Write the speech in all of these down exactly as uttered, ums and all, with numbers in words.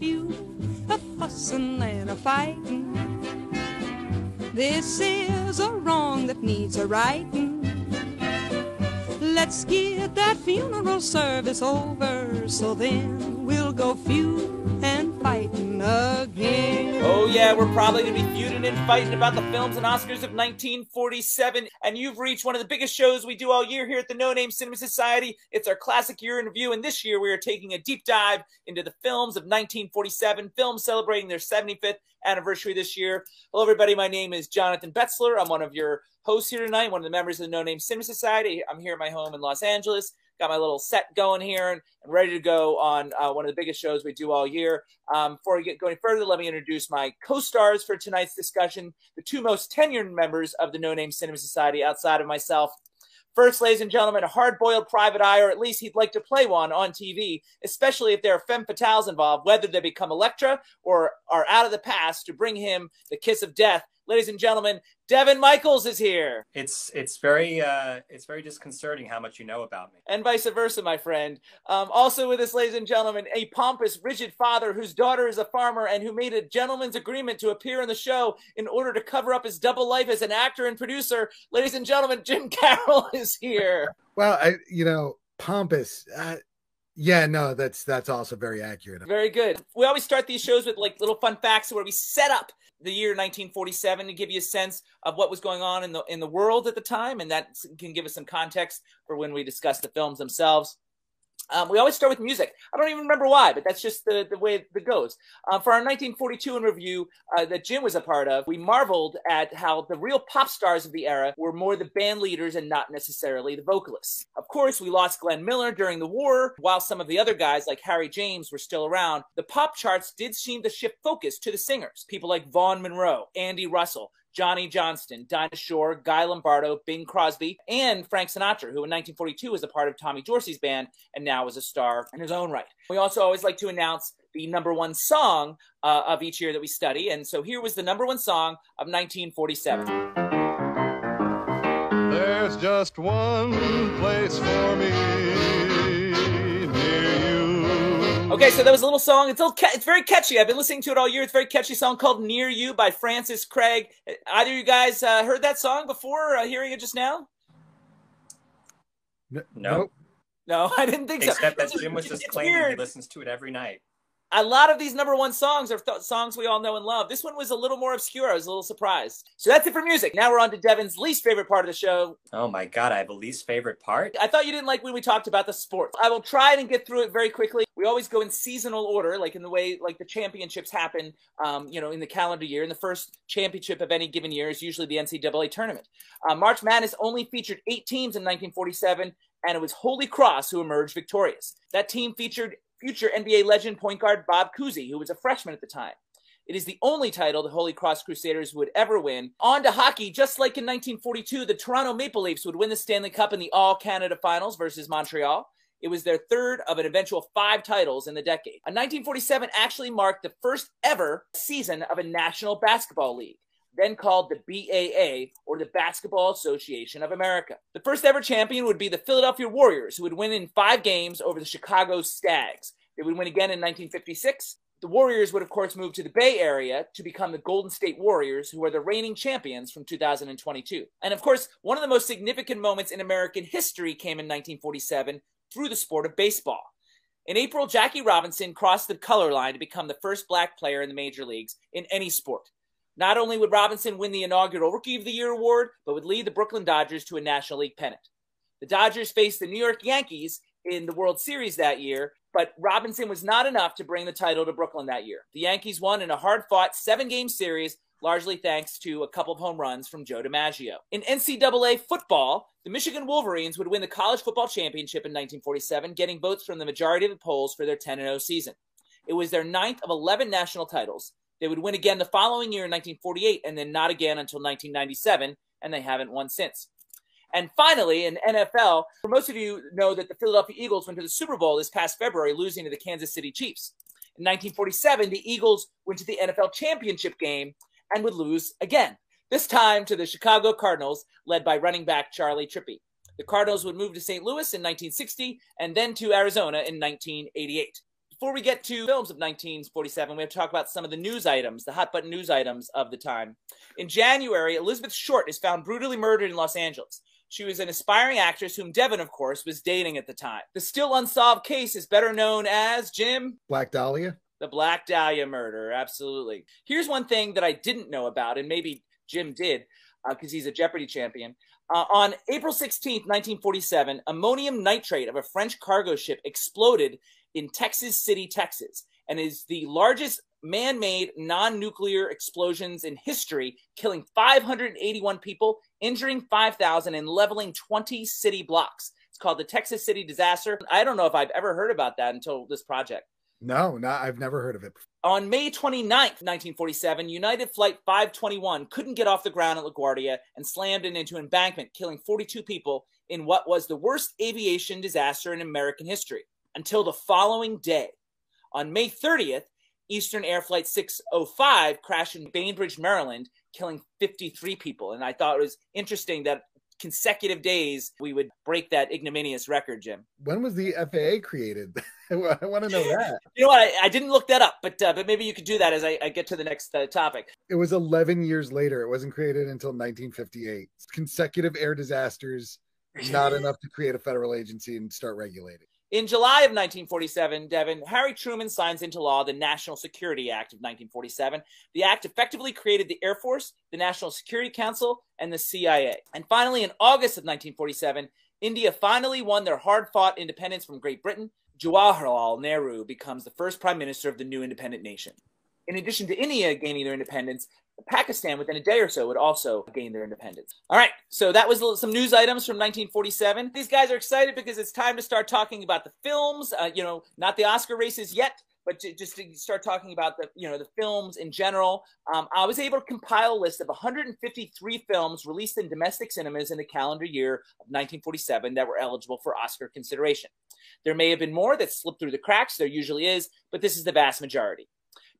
You a fussin' and a fightin'. This is a wrong that needs a rightin'. Let's get that funeral service over, so then we'll go feud and fightin' again. Oh yeah, we're probably going to be feuding and fighting about the films and Oscars of nineteen forty-seven. And you've reached one of the biggest shows we do all year here at the No Name Cinema Society. It's our classic year in review, and this year we are taking a deep dive into the films of nineteen forty-seven, films celebrating their seventy-fifth anniversary this year. Hello everybody, my name is Jonathan Betzler. I'm one of your hosts here tonight, one of the members of the No Name Cinema Society. I'm here at my home in Los Angeles. Got my little set going here and I'm ready to go on uh, one of the biggest shows we do all year. Um, before we get going further, let me introduce my co-stars for tonight's discussion, the two most tenured members of the No Name Cinema Society outside of myself. First, ladies and gentlemen, a hard-boiled private eye, or at least he'd like to play one on T V, especially if there are femme fatales involved, whether they become Electra or are out of the past, to bring him the kiss of death. Ladies and gentlemen, Devin Michaels is here. It's it's very uh, it's very disconcerting how much you know about me. And vice versa, my friend. Um, also with us, ladies and gentlemen, a pompous, rigid father whose daughter is a farmer and who made a gentleman's agreement to appear on the show in order to cover up his double life as an actor and producer. Ladies and gentlemen, Jim Carroll is here. Well, I, you know, pompous. Uh... Yeah, no, that's that's also very accurate. Very good. We always start these shows with like little fun facts where we set up the year nineteen forty-seven to give you a sense of what was going on in the in the world at the time, and that can give us some context for when we discuss the films themselves. Um, we always start with music. I don't even remember why, but that's just the, the way it goes. Uh, for our nineteen forty-two in review uh, that Jim was a part of, we marveled at how the real pop stars of the era were more the band leaders and not necessarily the vocalists. Of course, we lost Glenn Miller during the war. While some of the other guys like Harry James were still around, the pop charts did seem to shift focus to the singers. People like Vaughn Monroe, Andy Russell, Johnny Johnston, Dinah Shore, Guy Lombardo, Bing Crosby, and Frank Sinatra, who in nineteen forty-two was a part of Tommy Dorsey's band and now is a star in his own right. We also always like to announce the number one song uh, of each year that we study, and so here was the number one song of nineteen forty-seven. There's just one place for me, near you. Okay, so that was a little song. It's, a little it's very catchy. I've been listening to it all year. It's a very catchy song called Near You by Francis Craig. Either of you guys uh, heard that song before uh, hearing it just now? No. Nope. No, I didn't think Except so. Except that Jim was just claiming weird. He listens to it every night. A lot of these number one songs are th songs we all know and love. This one was a little more obscure. I was a little surprised. So that's it for music. Now we're on to Devin's least favorite part of the show. Oh my God, I have a least favorite part? I thought you didn't like when we talked about the sports. I will try and get through it very quickly. We always go in seasonal order, like in the way like the championships happen, um, you know, in the calendar year. And the first championship of any given year is usually the N C double A tournament. Uh, March Madness only featured eight teams in nineteen forty-seven, and it was Holy Cross who emerged victorious. That team featured future N B A legend point guard Bob Cousy, who was a freshman at the time. It is the only title the Holy Cross Crusaders would ever win. On to hockey. Just like in nineteen forty-two, the Toronto Maple Leafs would win the Stanley Cup in the All-Canada Finals versus Montreal. It was their third of an eventual five titles in the decade. nineteen forty-seven actually marked the first ever season of a National Basketball League, then called the B A A, or the Basketball Association of America. The first ever champion would be the Philadelphia Warriors, who would win in five games over the Chicago Stags. They would win again in nineteen fifty-six. The Warriors would, of course, move to the Bay Area to become the Golden State Warriors, who are the reigning champions from two thousand twenty-two. And, of course, one of the most significant moments in American history came in nineteen forty-seven through the sport of baseball. In April, Jackie Robinson crossed the color line to become the first black player in the major leagues in any sport. Not only would Robinson win the inaugural Rookie of the Year award, but would lead the Brooklyn Dodgers to a National League pennant. The Dodgers faced the New York Yankees in the World Series that year, but Robinson was not enough to bring the title to Brooklyn that year. The Yankees won in a hard-fought seven-game series, largely thanks to a couple of home runs from Joe DiMaggio. In N C double A football, the Michigan Wolverines would win the college football championship in nineteen forty-seven, getting votes from the majority of the polls for their ten and oh season. It was their ninth of eleven national titles. They would win again the following year in nineteen forty-eight, and then not again until nineteen ninety-seven, and they haven't won since. And finally, in N F L, for most of you know that the Philadelphia Eagles went to the Super Bowl this past February, losing to the Kansas City Chiefs. In nineteen forty-seven, the Eagles went to the N F L championship game and would lose again, this time to the Chicago Cardinals, led by running back Charlie Trippi. The Cardinals would move to Saint Louis in nineteen sixty, and then to Arizona in nineteen eighty-eight. before we get to films of nineteen forty-seven, we have to talk about some of the news items, the hot button news items of the time. In January, Elizabeth Short is found brutally murdered in Los Angeles. She was an aspiring actress whom Devin, of course, was dating at the time. The still unsolved case is better known as, Jim? Black Dahlia. The Black Dahlia murder, absolutely. Here's one thing that I didn't know about, and maybe Jim did, because uh, he's a Jeopardy champion. Uh, on April sixteenth, nineteen forty-seven, ammonium nitrate of a French cargo ship exploded in Texas City, Texas, and is the largest man-made non-nuclear explosions in history, killing five hundred eighty-one people, injuring five thousand, and leveling twenty city blocks. It's called the Texas City Disaster. I don't know if I've ever heard about that until this project. No, no, I've never heard of it. On May twenty-ninth, nineteen forty-seven, United Flight five twenty-one couldn't get off the ground at LaGuardia and slammed into an embankment, killing forty-two people in what was the worst aviation disaster in American history until the following day. On May thirtieth, Eastern Air Flight six oh five crashed in Bainbridge, Maryland, killing fifty-three people. And I thought it was interesting that consecutive days we would break that ignominious record, Jim. When was the F A A created? I want to know that. You know what? I, I didn't look that up, but uh, but maybe you could do that as I, I get to the next uh, topic. It was eleven years later. It wasn't created until nineteen fifty-eight. Consecutive air disasters, not enough to create a federal agency and start regulating. In July of nineteen forty-seven, Devin, Harry Truman signs into law the National Security Act of nineteen forty-seven. The act effectively created the Air Force, the National Security Council, and the C I A. And finally, in August of nineteen forty-seven, India finally won their hard-fought independence from Great Britain. Jawaharlal Nehru becomes the first prime minister of the new independent nation. In addition to India gaining their independence, Pakistan, within a day or so, would also gain their independence. All right, so that was some news items from nineteen forty-seven. These guys are excited because it's time to start talking about the films, uh, you know, not the Oscar races yet, but to, just to start talking about the, you know, the films in general. Um, I was able to compile a list of one hundred fifty-three films released in domestic cinemas in the calendar year of nineteen forty-seven that were eligible for Oscar consideration. There may have been more that slipped through the cracks, there usually is, but this is the vast majority.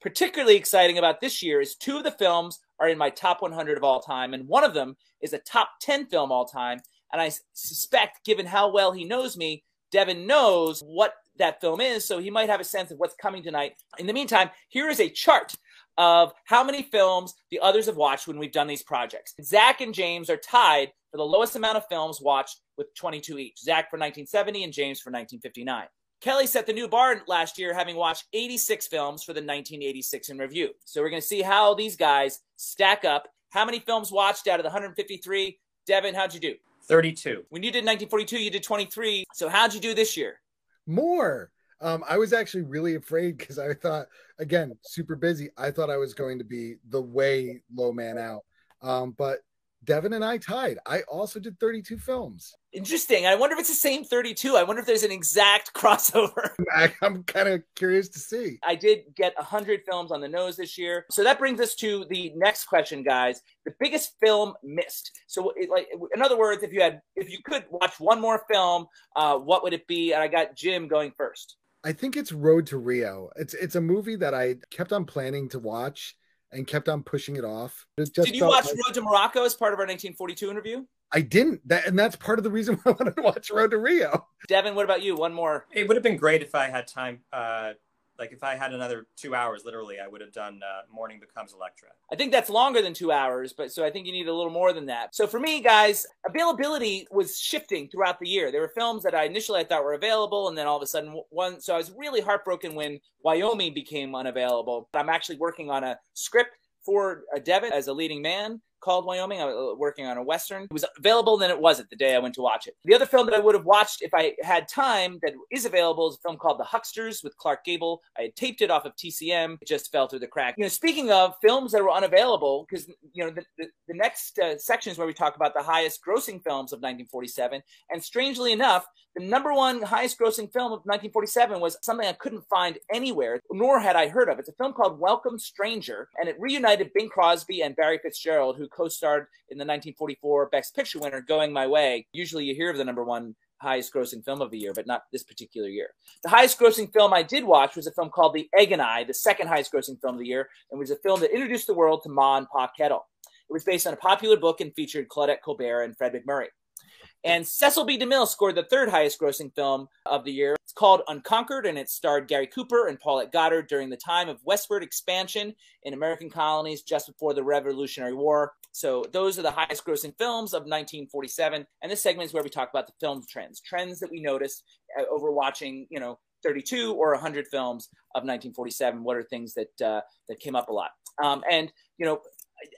Particularly exciting about this year is two of the films are in my top one hundred of all time, and one of them is a top ten film all time. And I suspect, given how well he knows me, Devin knows what that film is, so he might have a sense of what's coming tonight. In the meantime, here is a chart of how many films the others have watched when we've done these projects. Zach and James are tied for the lowest amount of films watched with twenty-two each. Zach for nineteen seventy and James for nineteen fifty-nine. Kelly set the new bar last year, having watched eighty-six films for the nineteen eighty-six in review. So we're going to see how these guys stack up. How many films watched out of the one hundred fifty-three? Devin, how'd you do? thirty-two. When you did nineteen forty-two, you did twenty-three. So how'd you do this year? More. Um, I was actually really afraid because I thought, again, super busy. I thought I was going to be the way low man out. Um, but Devin and I tied. I also did thirty-two films. Interesting. I wonder if it's the same thirty-two. I wonder if there's an exact crossover. I, I'm kind of curious to see. I did get one hundred films on the nose this year. So that brings us to the next question, guys. The biggest film missed. So it, like, in other words, if you had, if you could watch one more film, uh, what would it be? And I got Jim going first. I think it's Road to Rio. It's, it's a movie that I kept on planning to watch and kept on pushing it off. It just Did you watch like Road to Morocco as part of our nineteen forty-two interview? I didn't. That, and that's part of the reason why I wanted to watch Road to Rio. Devin, what about you? One more. It would have been great if I had time. Uh, like if I had another two hours, literally, I would have done uh, Mourning Becomes Electra. I think that's longer than two hours, but so I think you need a little more than that. So for me, guys, availability was shifting throughout the year. There were films that I initially I thought were available, and then all of a sudden one. So I was really heartbroken when Wyoming became unavailable. I'm actually working on a script for Devin as a leading man called Wyoming. I was working on a Western. It was available, and then it wasn't the day I went to watch it. The other film that I would have watched if I had time that is available is a film called The Hucksters with Clark Gable. I had taped it off of T C M. It just fell through the crack. You know, speaking of films that were unavailable, because, you know, the, the, the next uh, section is where we talk about the highest grossing films of nineteen forty-seven. And strangely enough, the number one highest grossing film of nineteen forty-seven was something I couldn't find anywhere, nor had I heard of. It's a film called Welcome Stranger, and it reunited Bing Crosby and Barry Fitzgerald, who co-starred in the nineteen forty-four Best Picture winner, Going My Way. Usually you hear of the number one highest grossing film of the year, but not this particular year. The highest grossing film I did watch was a film called The Egg and I, the second highest grossing film of the year, and was a film that introduced the world to Ma and Pa Kettle. It was based on a popular book and featured Claudette Colbert and Fred McMurray. And Cecil B. DeMille scored the third highest grossing film of the year. It's called Unconquered, and it starred Gary Cooper and Paulette Goddard during the time of westward expansion in American colonies just before the Revolutionary War. So those are the highest grossing films of nineteen forty-seven. And this segment is where we talk about the film trends, trends that we noticed over watching, you know, thirty-two or one hundred films of nineteen forty-seven. What are things that uh, that came up a lot? Um, and, you know,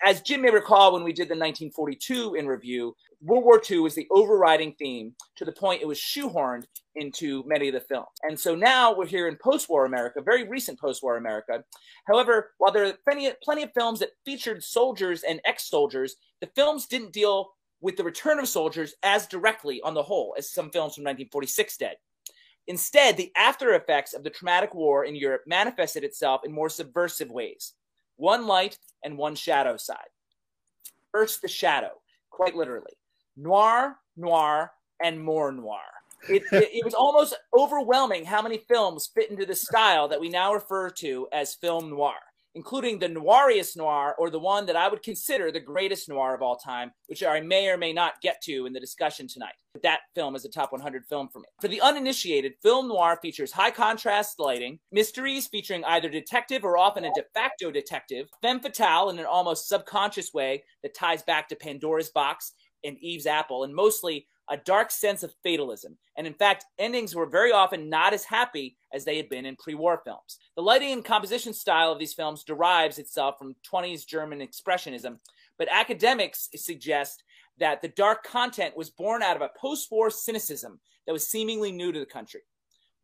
as Jim may recall, when we did the nineteen forty-two in review, World War Two was the overriding theme to the point it was shoehorned into many of the films. And so now we're here in post-war America, very recent post-war America. However, while there are plenty, plenty of films that featured soldiers and ex-soldiers, the films didn't deal with the return of soldiers as directly on the whole as some films from nineteen forty-six did. Instead, the after effects of the traumatic war in Europe manifested itself in more subversive ways. One light and one shadow side. First, the shadow, quite literally. Noir, noir, and more noir. It, it, it was almost overwhelming how many films fit into the style that we now refer to as film noir, including the noiriest noir, or the one that I would consider the greatest noir of all time, which I may or may not get to in the discussion tonight. But that film is a top one hundred film for me. For the uninitiated, film noir features high contrast lighting, mysteries featuring either detective or often a de facto detective, femme fatale in an almost subconscious way that ties back to Pandora's box and Eve's apple, and mostly a dark sense of fatalism. And in fact, endings were very often not as happy as they had been in pre-war films. The lighting and composition style of these films derives itself from twenties German expressionism, but academics suggest that the dark content was born out of a post-war cynicism that was seemingly new to the country.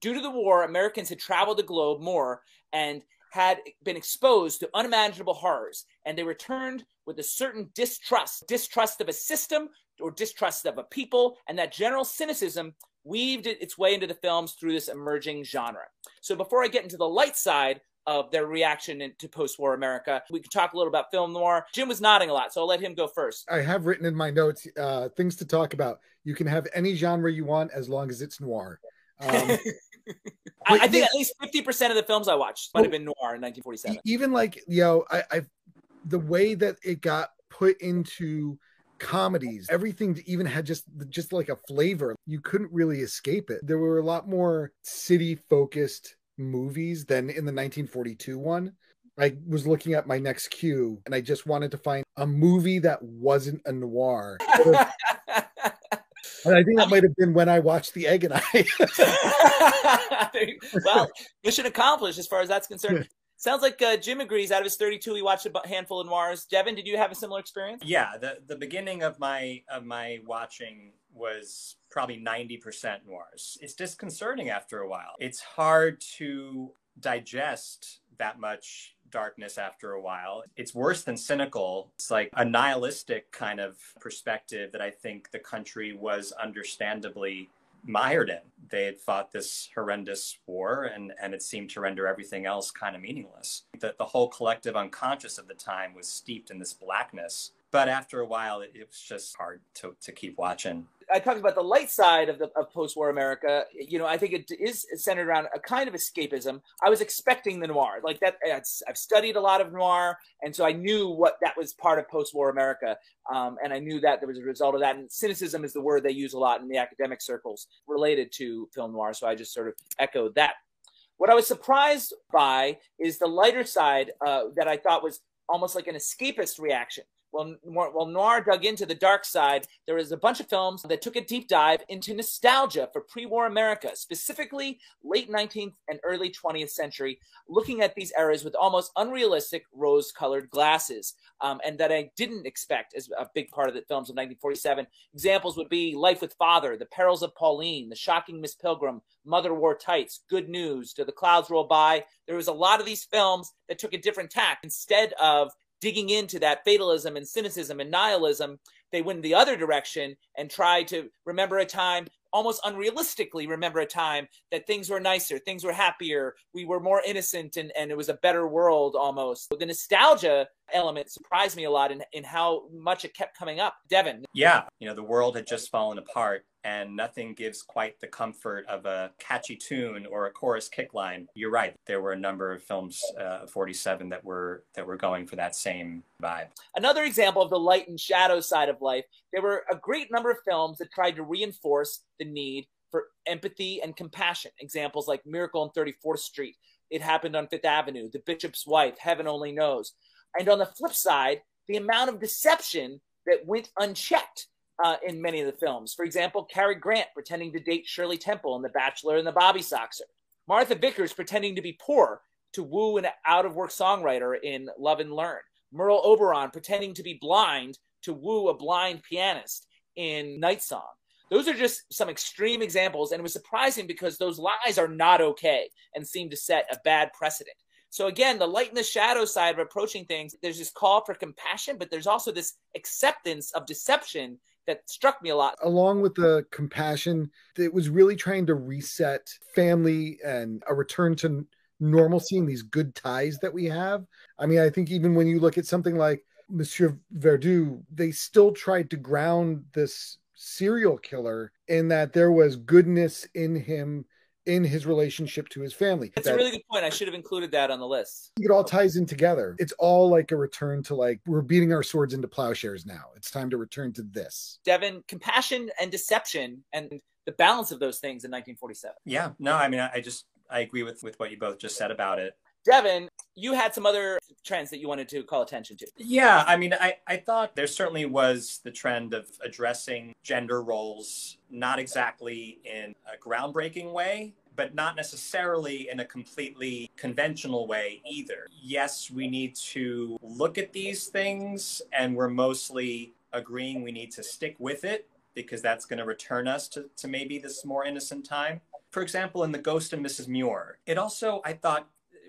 Due to the war, Americans had traveled the globe more and had been exposed to unimaginable horrors, and they returned with a certain distrust, distrust of a system or distrust of a people, and that general cynicism weaved its way into the films through this emerging genre. So before I get into the light side of their reaction to post-war America, we can talk a little about film noir. Jim was nodding a lot, so I'll let him go first. I have written in my notes uh, things to talk about. You can have any genre you want as long as it's noir. Um, I, I think at least fifty percent of the films I watched might have been noir in nineteen forty-seven. Even like, you know, I, I, the way that it got put into comedies, everything even had just, just like a flavor. You couldn't really escape it. There were a lot more city-focused movies than in the nineteen forty-two one. I was looking at my next cue and I just wanted to find a movie that wasn't a noir. And I think that might have been when I watched The Egg and I. Well, mission accomplished as far as that's concerned. Sounds like uh, Jim agrees. Out of his thirty-two, he watched a handful of noirs. Devin, did you have a similar experience? Yeah, the, the beginning of my of my watching was probably ninety percent noirs. It's disconcerting after a while. It's hard to digest that much darkness after a while. It's worse than cynical. It's like a nihilistic kind of perspective that I think the country was understandably mired in. They had fought this horrendous war, and, and it seemed to render everything else kind of meaningless. The, the whole collective unconscious of the time was steeped in this blackness. But after a while, it, it was just hard to, to keep watching. I talked about the light side of, the, of post-war America. You know, I think it is centered around a kind of escapism. I was expecting the noir. Like that, I've studied a lot of noir, and so I knew what that was part of post-war America. Um, and I knew that there was a result of that. And cynicism is the word they use a lot in the academic circles related to film noir. So I just sort of echoed that. What I was surprised by is the lighter side uh, that I thought was almost like an escapist reaction. While, while noir dug into the dark side, there was a bunch of films that took a deep dive into nostalgia for pre-war America, specifically late nineteenth and early twentieth century, looking at these eras with almost unrealistic rose-colored glasses, um, and that I didn't expect as a big part of the films of nineteen forty-seven. Examples would be Life with Father, The Perils of Pauline, The Shocking Miss Pilgrim, Mother Wore Tights, Good News, Do the Clouds Roll By. There was a lot of these films that took a different tack. Instead of digging into that fatalism and cynicism and nihilism, they went the other direction and tried to remember a time, almost unrealistically remember a time that things were nicer, things were happier, we were more innocent, and, and it was a better world almost. The nostalgia element surprised me a lot in, in how much it kept coming up. Devin. Yeah. You know, the world had just fallen apart and nothing gives quite the comfort of a catchy tune or a chorus kick line. You're right. There were a number of films, uh, forty-seven, that were that were going for that same vibe. Another example of the light and shadow side of life. There were a great number of films that tried to reinforce the need for empathy and compassion. Examples like Miracle on thirty-fourth Street, It Happened on Fifth Avenue, The Bishop's Wife, Heaven Only Knows. And on the flip side, the amount of deception that went unchecked uh, in many of the films. For example, Cary Grant pretending to date Shirley Temple in The Bachelor and The Bobby Soxer. Martha Vickers pretending to be poor to woo an out-of-work songwriter in Love and Learn. Merle Oberon pretending to be blind to woo a blind pianist in Night Song. Those are just some extreme examples, and it was surprising because those lies are not okay and seem to set a bad precedent. So again, the light and the shadow side of approaching things, there's this call for compassion, but there's also this acceptance of deception that struck me a lot. Along with the compassion, it was really trying to reset family and a return to normalcy and these good ties that we have. I mean, I think even when you look at something like Monsieur Verdoux, they still tried to ground this serial killer in that there was goodness in him, in his relationship to his family. That's that, a really good point. I should have included that on the list. It all ties in together. It's all like a return to, like, we're beating our swords into plowshares now. It's time to return to this. Devin, compassion and deception and the balance of those things in nineteen forty-seven. Yeah, no, I mean, I just, I agree with, with what you both just said about it. Devin, you had some other trends that you wanted to call attention to. Yeah, I mean, I, I thought there certainly was the trend of addressing gender roles, not exactly in a groundbreaking way, but not necessarily in a completely conventional way either. Yes, we need to look at these things, and we're mostly agreeing we need to stick with it because that's going to return us to, to maybe this more innocent time. For example, in The Ghost and Missus Muir, it also, I thought,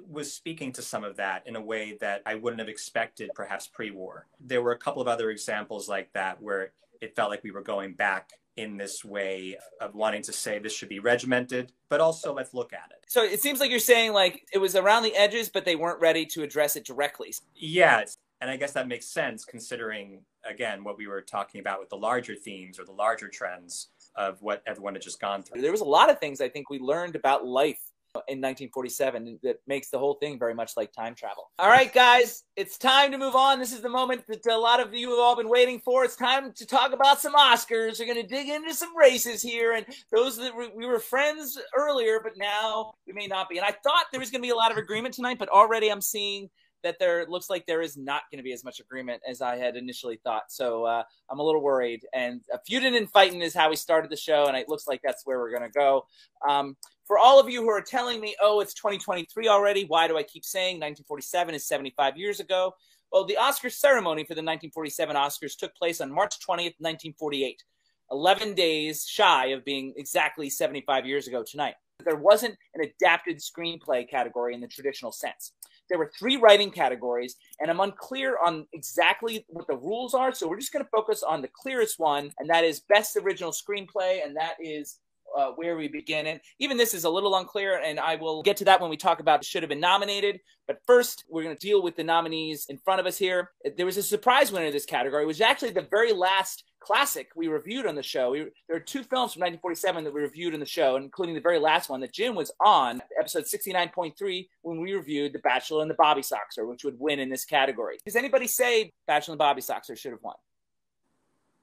was speaking to some of that in a way that I wouldn't have expected perhaps pre-war. There were a couple of other examples like that where it felt like we were going back in this way of wanting to say this should be regimented, but also let's look at it. So it seems like you're saying, like, it was around the edges, but they weren't ready to address it directly. Yeah, and I guess that makes sense considering, again, what we were talking about with the larger themes or the larger trends of what everyone had just gone through. There was a lot of things I think we learned about life in nineteen forty-seven that makes the whole thing very much like time travel. All right, guys, it's time to move on. This is the moment that a lot of you have all been waiting for. It's time to talk about some Oscars. We're going to dig into some races here, and those that we were friends earlier, but now we may not be. And I thought there was going to be a lot of agreement tonight, but already I'm seeing that there looks like there is not going to be as much agreement as I had initially thought. So uh, I'm a little worried. And a feudin' and fighting is how we started the show, and it looks like that's where we're going to go. Um, for all of you who are telling me, oh, it's twenty twenty-three already, why do I keep saying nineteen forty-seven is seventy-five years ago? Well, the Oscar ceremony for the nineteen forty-seven Oscars took place on March twentieth, nineteen forty-eight, eleven days shy of being exactly seventy-five years ago tonight. There wasn't an adapted screenplay category in the traditional sense. There were three writing categories, and I'm unclear on exactly what the rules are, so we're just going to focus on the clearest one, and that is Best Original Screenplay, and that is uh, where we begin. And even this is a little unclear, and I will get to that when we talk about should have been nominated. But first, we're going to deal with the nominees in front of us here. There was a surprise winner of this category. It was actually the very last classic we reviewed on the show. We, there are two films from nineteen forty-seven that we reviewed in the show, including the very last one that Jim was on, episode sixty-nine point three, when we reviewed The Bachelor and The Bobby Soxer, which would win in this category. Does anybody say Bachelor and the Bobby Soxer should have won?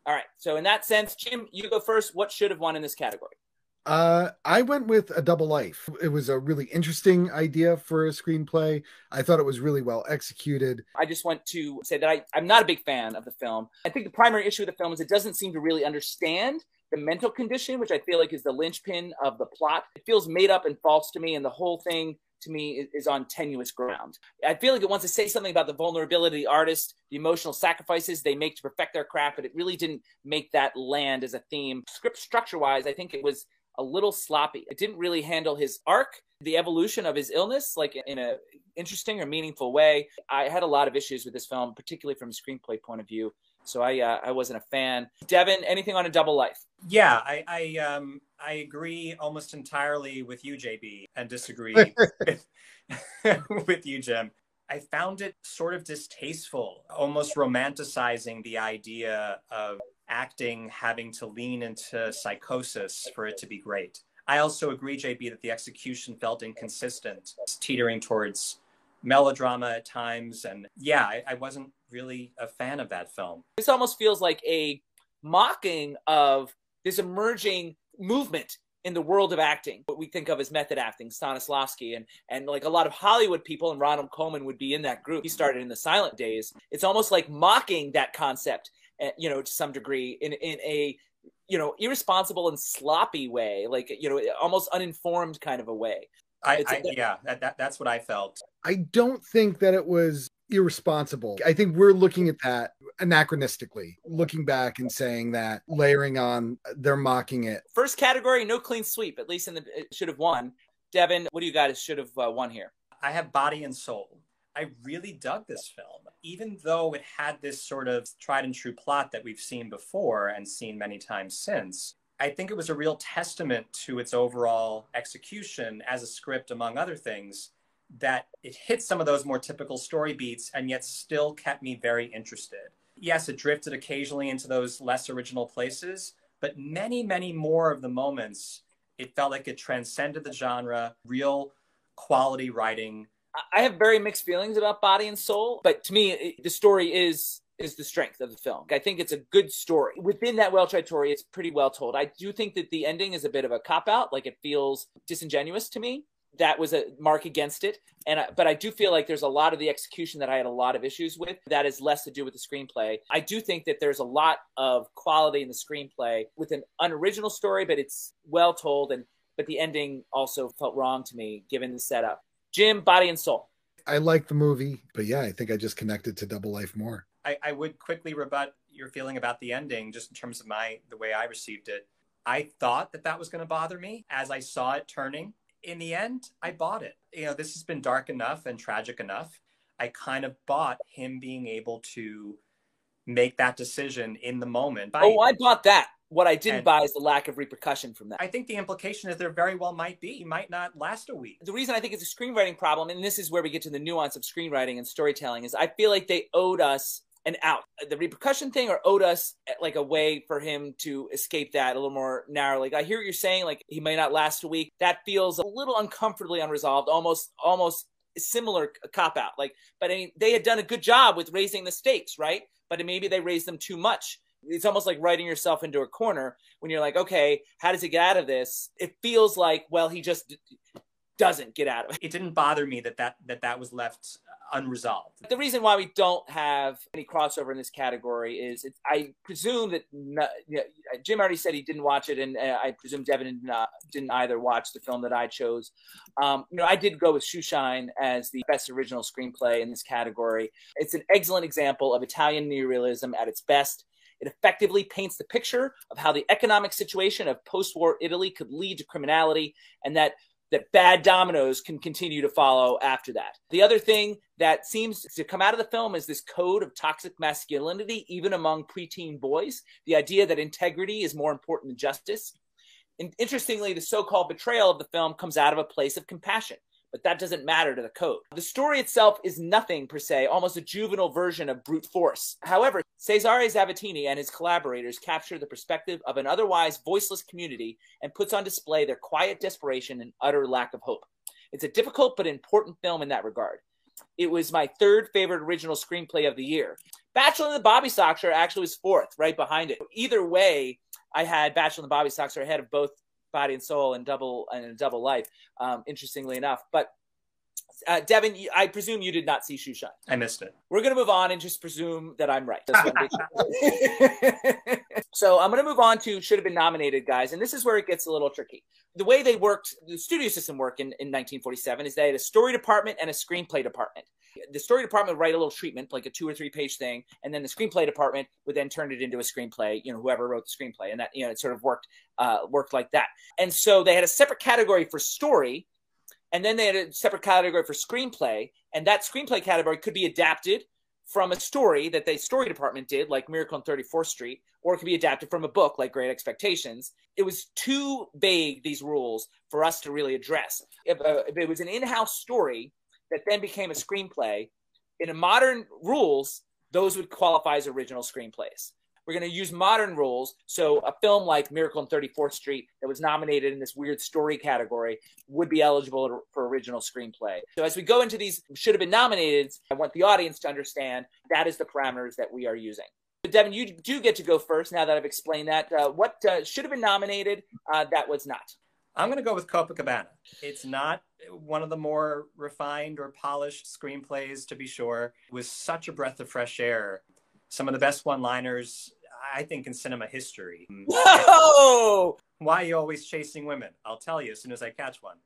All right. So in that sense, Jim, you go first. What should have won in this category? Uh, I went with A Double Life. It was a really interesting idea for a screenplay. I thought it was really well executed. I just want to say that I, I'm not a big fan of the film. I think the primary issue of the film is it doesn't seem to really understand the mental condition, which I feel like is the linchpin of the plot. It feels made up and false to me, and the whole thing to me is on tenuous ground. I feel like it wants to say something about the vulnerability of the artist, the emotional sacrifices they make to perfect their craft, but it really didn't make that land as a theme. Script structure-wise, I think it was a little sloppy. It didn't really handle his arc, the evolution of his illness, like in an interesting or meaningful way. I had a lot of issues with this film, particularly from a screenplay point of view. So I, uh, I wasn't a fan. Devin, anything on A Double Life? Yeah, I, I, um, I agree almost entirely with you, J B, and disagree with, with you, Jim. I found it sort of distasteful, almost romanticizing the idea of acting having to lean into psychosis for it to be great. I also agree, J B, that the execution felt inconsistent, teetering towards melodrama at times. And yeah, I, I wasn't really a fan of that film. This almost feels like a mocking of this emerging movement in the world of acting, what we think of as method acting, Stanislavski, and, and like a lot of Hollywood people, and Ronald Coleman would be in that group. He started in the silent days. It's almost like mocking that concept, you know, to some degree in, in a, you know, irresponsible and sloppy way, like, you know, almost uninformed kind of a way. I, I, yeah, that, that, that's what I felt. I don't think that it was irresponsible. I think we're looking at that anachronistically, looking back and saying that, layering on, they're mocking it. First category, no clean sweep, at least in the, it should have won. Devin, what do you guys should have uh, won here? I have Body and Soul. I really dug this film, even though it had this sort of tried and true plot that we've seen before and seen many times since. I think it was a real testament to its overall execution as a script, among other things, that it hit some of those more typical story beats and yet still kept me very interested. Yes, it drifted occasionally into those less original places, but many, many more of the moments, it felt like it transcended the genre, real quality writing. I have very mixed feelings about Body and Soul, but to me, it, the story is... is the strength of the film. I think it's a good story. Within that well-tried story, it's pretty well told. I do think that the ending is a bit of a cop-out, like it feels disingenuous to me. That was a mark against it. And I, but I do feel like there's a lot of the execution that I had a lot of issues with. That is less to do with the screenplay. I do think that there's a lot of quality in the screenplay with an unoriginal story, but it's well told. And but the ending also felt wrong to me, given the setup. Jim, Body and Soul. I like the movie, but yeah, I think I just connected to Double Life more. I, I would quickly rebut your feeling about the ending, just in terms of my the way I received it. I thought that that was going to bother me as I saw it turning. In the end, I bought it. You know, this has been dark enough and tragic enough. I kind of bought him being able to make that decision in the moment. Oh, I bought that. What I didn't and, buy is the lack of repercussion from that. I think the implication is there very well might be. It might not last a week. The reason I think it's a screenwriting problem, and this is where we get to the nuance of screenwriting and storytelling, is I feel like they owed us an out. The repercussion thing or owed us like a way for him to escape that a little more narrowly. Like, I hear what you're saying, like he may not last a week. That feels a little uncomfortably unresolved, almost, almost similar cop-out. Like, but I mean, they had done a good job with raising the stakes, right? But maybe they raised them too much. It's almost like writing yourself into a corner when you're like, okay, how does he get out of this? It feels like, well, he just doesn't get out of it. It didn't bother me that that, that that was left unresolved. The reason why we don't have any crossover in this category is it, I presume that no, you know, Jim already said he didn't watch it. And uh, I presume Devin did not, didn't either watch the film that I chose. Um, you know, I did go with Shoeshine as the best original screenplay in this category. It's an excellent example of Italian neorealism at its best. It effectively paints the picture of how the economic situation of post-war Italy could lead to criminality, and that, that bad dominoes can continue to follow after that. The other thing that seems to come out of the film is this code of toxic masculinity, even among preteen boys, the idea that integrity is more important than justice. And interestingly, the so-called betrayal of the film comes out of a place of compassion. But that doesn't matter to the code. The story itself is nothing per se, almost a juvenile version of brute force. However, Cesare Zavattini and his collaborators capture the perspective of an otherwise voiceless community and puts on display their quiet desperation and utter lack of hope. It's a difficult but important film in that regard. It was my third favorite original screenplay of the year. Bachelor and the Bobby Soxer actually was fourth, right behind it. Either way, I had Bachelor and the Bobby Soxer ahead of both Body and Soul and double and double life. Um, interestingly enough, but uh, Devin, I presume you did not see Shoeshine. I missed it. We're going to move on and just presume that I'm right. So I'm going to move on to should have been nominated, guys. And this is where it gets a little tricky. The way they worked, the studio system worked in, in nineteen forty-seven is they had a story department and a screenplay department. The story department would write a little treatment, like a two or three page thing. And then the screenplay department would then turn it into a screenplay, you know, whoever wrote the screenplay. And that, you know, it sort of worked, uh, worked like that. And so they had a separate category for story. And then they had a separate category for screenplay. And that screenplay category could be adapted from a story that the story department did, like Miracle on thirty-fourth Street, or it could be adapted from a book like Great Expectations. It was too vague, these rules, for us to really address. If, uh, if it was an in-house story, that then became a screenplay. In a modern rules, those would qualify as original screenplays. We're going to use modern rules. So a film like Miracle on thirty-fourth street that was nominated in this weird story category would be eligible for original screenplay. So as we go into these should have been nominated, I want the audience to understand that is the parameters that we are using. But Devin, you do get to go first now that I've explained that. Uh, what uh, should have been nominated uh, that was not? I'm going to go with Copacabana. It's not one of the more refined or polished screenplays, to be sure. It was such a breath of fresh air. Some of the best one-liners, I think, in cinema history. Whoa! Why are you always chasing women? I'll tell you as soon as I catch one.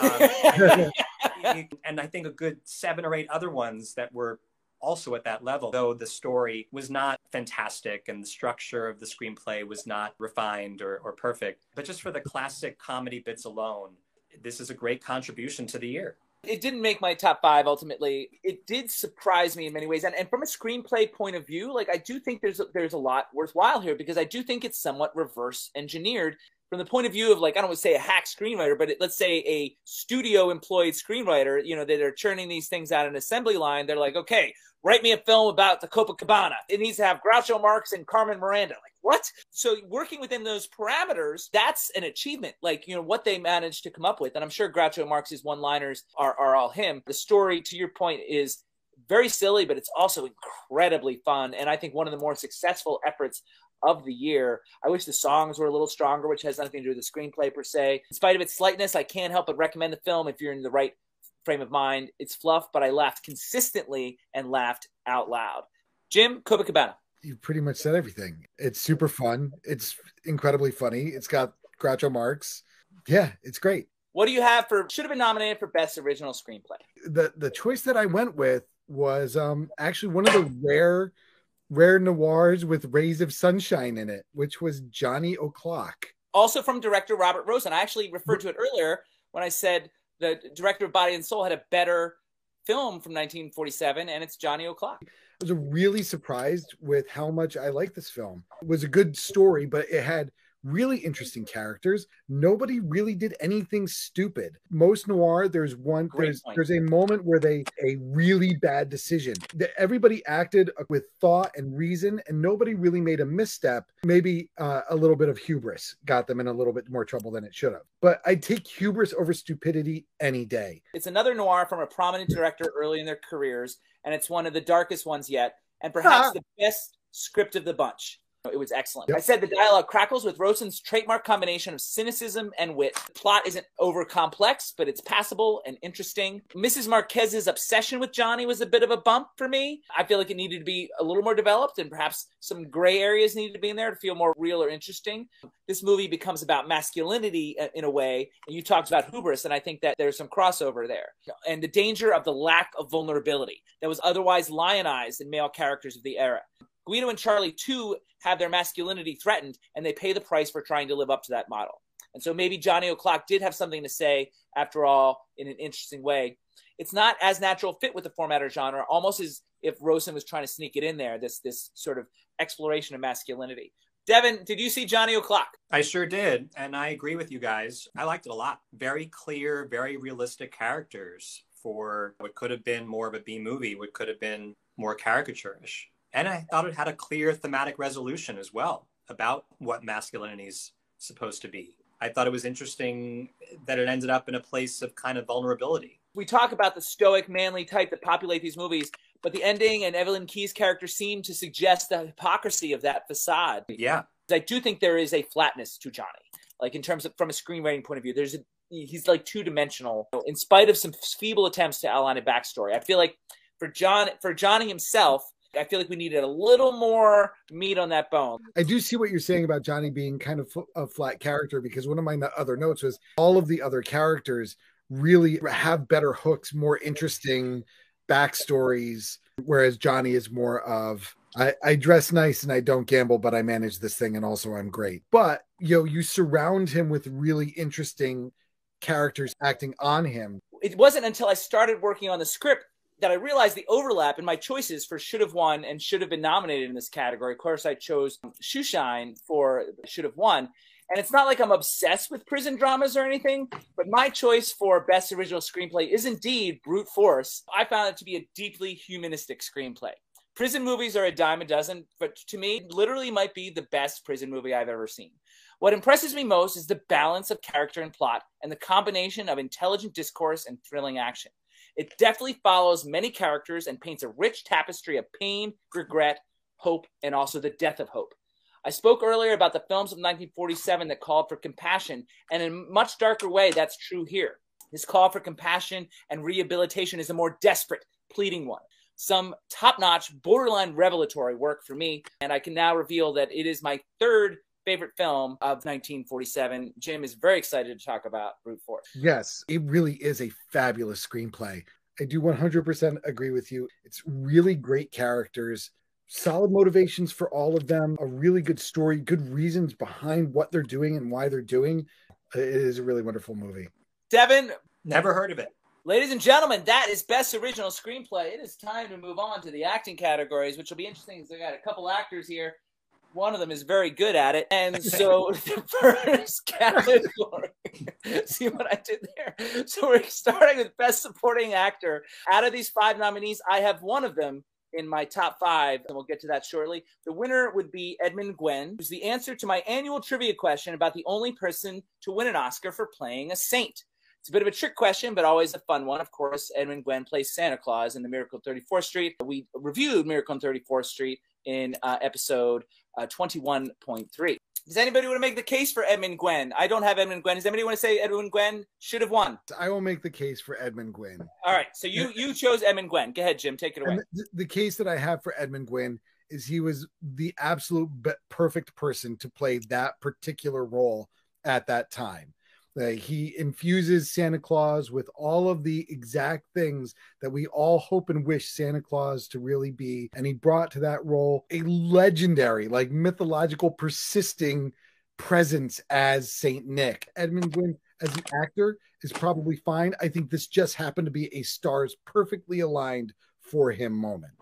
Um, and, and I think a good seven or eight other ones that were also at that level, though the story was not fantastic and the structure of the screenplay was not refined or, or perfect. But just for the classic comedy bits alone, this is a great contribution to the year. It didn't make my top five, ultimately. It did surprise me in many ways. And, and from a screenplay point of view, like I do think there's a, there's a lot worthwhile here, because I do think it's somewhat reverse engineered from the point of view of, like, I don't want to say a hack screenwriter, but it, let's say a studio employed screenwriter, you know, that are churning these things out in an assembly line. They're like, okay, write me a film about the Copacabana. It needs to have Groucho Marx and Carmen Miranda. Like, what? So working within those parameters, that's an achievement. Like, you know, what they managed to come up with. And I'm sure Groucho Marx's one-liners are, are all him. The story, to your point, is very silly, but it's also incredibly fun. And I think one of the more successful efforts of the year. I wish the songs were a little stronger, which has nothing to do with the screenplay per se. In spite of its slightness, I can't help but recommend the film if you're in the right frame of mind. It's fluff, but I laughed consistently and laughed out loud. Jim, Copacabana. You pretty much said everything. It's super fun. It's incredibly funny. It's got Groucho Marx. Yeah, it's great. What do you have for, should have been nominated for Best Original Screenplay? The, the choice that I went with was um, actually one of the rare... rare noirs with rays of sunshine in it, which was Johnny O'Clock. Also from director Robert Rosen. I actually referred to it earlier when I said the director of Body and Soul had a better film from nineteen forty-seven, and it's Johnny O'Clock. I was really surprised with how much I liked this film. It was a good story, but it had really interesting characters. Nobody really did anything stupid. Most noir, there's one, there's, there's a moment where they, a really bad decision. Everybody acted with thought and reason, and nobody really made a misstep. Maybe uh, a little bit of hubris got them in a little bit more trouble than it should have. But I take hubris over stupidity any day. It's another noir from a prominent director early in their careers, and it's one of the darkest ones yet, and perhaps ah. the best script of the bunch. It was excellent. Yep. I said the dialogue crackles with Rosen's trademark combination of cynicism and wit. The plot isn't over complex, but it's passable and interesting. Missus Marquez's obsession with Johnny was a bit of a bump for me. I feel like it needed to be a little more developed, and perhaps some gray areas needed to be in there to feel more real or interesting. This movie becomes about masculinity in a way. And you talked about hubris, and I think that there's some crossover there. And the danger of the lack of vulnerability that was otherwise lionized in male characters of the era. Guido and Charlie, too, have their masculinity threatened, and they pay the price for trying to live up to that model. And so maybe Johnny O'Clock did have something to say, after all, in an interesting way. It's not as natural fit with the format or genre, almost as if Rosen was trying to sneak it in there, this, this sort of exploration of masculinity. Devin, did you see Johnny O'Clock? I sure did, and I agree with you guys. I liked it a lot. Very clear, very realistic characters for what could have been more of a B movie, what could have been more caricature-ish. And I thought it had a clear thematic resolution as well about what masculinity is supposed to be. I thought it was interesting that it ended up in a place of kind of vulnerability. We talk about the stoic, manly type that populate these movies, but the ending and Evelyn Key's character seem to suggest the hypocrisy of that facade. Yeah. I do think there is a flatness to Johnny, like in terms of from a screenwriting point of view. There's a, he's like two-dimensional, in spite of some feeble attempts to outline a backstory. I feel like for John, for Johnny himself, I feel like we needed a little more meat on that bone. I do see what you're saying about Johnny being kind of a flat character, because one of my other notes was all of the other characters really have better hooks, more interesting backstories, whereas Johnny is more of, I, I dress nice and I don't gamble, but I manage this thing and also I'm great. But, you know, you surround him with really interesting characters acting on him. It wasn't until I started working on the script that I realized the overlap in my choices for should have won and should have been nominated in this category. Of course, I chose Shoeshine for should have won. And it's not like I'm obsessed with prison dramas or anything, but my choice for Best Original Screenplay is indeed Brute Force. I found it to be a deeply humanistic screenplay. Prison movies are a dime a dozen, but to me, it literally might be the best prison movie I've ever seen. What impresses me most is the balance of character and plot and the combination of intelligent discourse and thrilling action. It deftly follows many characters and paints a rich tapestry of pain, regret, hope, and also the death of hope. I spoke earlier about the films of nineteen forty-seven that called for compassion, and in a much darker way, that's true here. His call for compassion and rehabilitation is a more desperate, pleading one. Some top-notch, borderline revelatory work for me, and I can now reveal that it is my third favorite film of nineteen forty-seven. Jim is very excited to talk about Brute Force. Yes, it really is a fabulous screenplay. I do one hundred percent agree with you. It's really great characters, solid motivations for all of them, a really good story, good reasons behind what they're doing and why they're doing. It is a really wonderful movie. Devin, never heard of it. Ladies and gentlemen, that is Best Original Screenplay. It is time to move on to the acting categories, which will be interesting because they've got a couple actors here. One of them is very good at it. And so the first category, see what I did there? So we're starting with Best Supporting Actor. Out of these five nominees, I have one of them in my top five, and we'll get to that shortly. The winner would be Edmund Gwen, who's the answer to my annual trivia question about the only person to win an Oscar for playing a saint. It's a bit of a trick question, but always a fun one. Of course, Edmund Gwen plays Santa Claus in the Miracle on thirty-fourth Street. We reviewed Miracle on thirty-fourth Street in uh, episode uh, twenty-one point three. Does anybody want to make the case for Edmund Gwen? I don't have Edmund Gwen. Does anybody want to say Edmund Gwen should have won? I will make the case for Edmund Gwen. All right. So you you chose Edmund Gwen. Go ahead, Jim. Take it away. The, the case that I have for Edmund Gwen is he was the absolute perfect person to play that particular role at that time. Uh, he infuses Santa Claus with all of the exact things that we all hope and wish Santa Claus to really be. And he brought to that role a legendary, like mythological, persisting presence as Saint Nick. Edmund Gwen as an actor is probably fine. I think this just happened to be a stars perfectly aligned for him moment.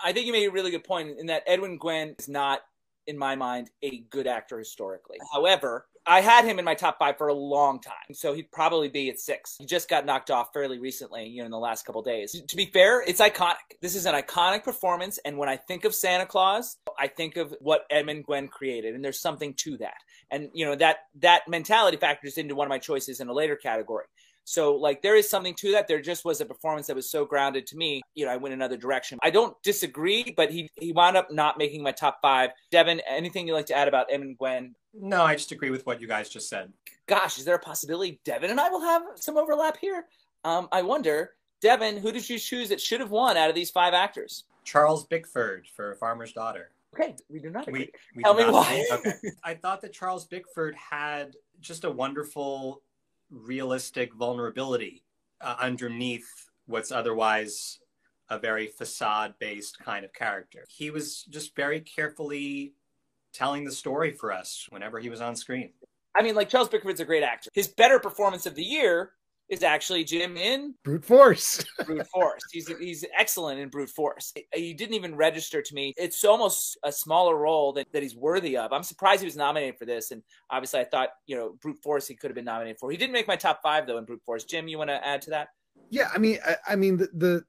I think you made a really good point in that Edmund Gwen is not, in my mind, a good actor historically. However, I had him in my top five for a long time, so he'd probably be at six. He just got knocked off fairly recently, you know, in the last couple of days. To be fair, it's iconic. This is an iconic performance, and when I think of Santa Claus, I think of what Edmund Gwen created, and there's something to that. And, you know, that that mentality factors into one of my choices in a later category. So, like, there is something to that. There just was a performance that was so grounded to me, you know, I went another direction. I don't disagree, but he, he wound up not making my top five. Devin, anything you'd like to add about Edmund Gwen? No, I just agree with what you guys just said. Gosh, is there a possibility Devin and I will have some overlap here? Um, I wonder, Devin, who did you choose that should have won out of these five actors? Charles Bickford for Farmer's Daughter. Okay, we do not agree. We, we Tell me not. why. Okay. I thought that Charles Bickford had just a wonderful, realistic vulnerability uh, underneath what's otherwise a very facade-based kind of character. He was just very carefully telling the story for us whenever he was on screen. I mean, like, Charles Bickford's a great actor. His better performance of the year is actually Jim in Brute Force. Brute Force. He's, he's excellent in Brute Force. He didn't even register to me. It's almost a smaller role that, that he's worthy of. I'm surprised he was nominated for this. And obviously I thought, you know, Brute Force he could have been nominated for. He didn't make my top five though in Brute Force. Jim, you want to add to that? Yeah. I mean, I, I mean, the, the,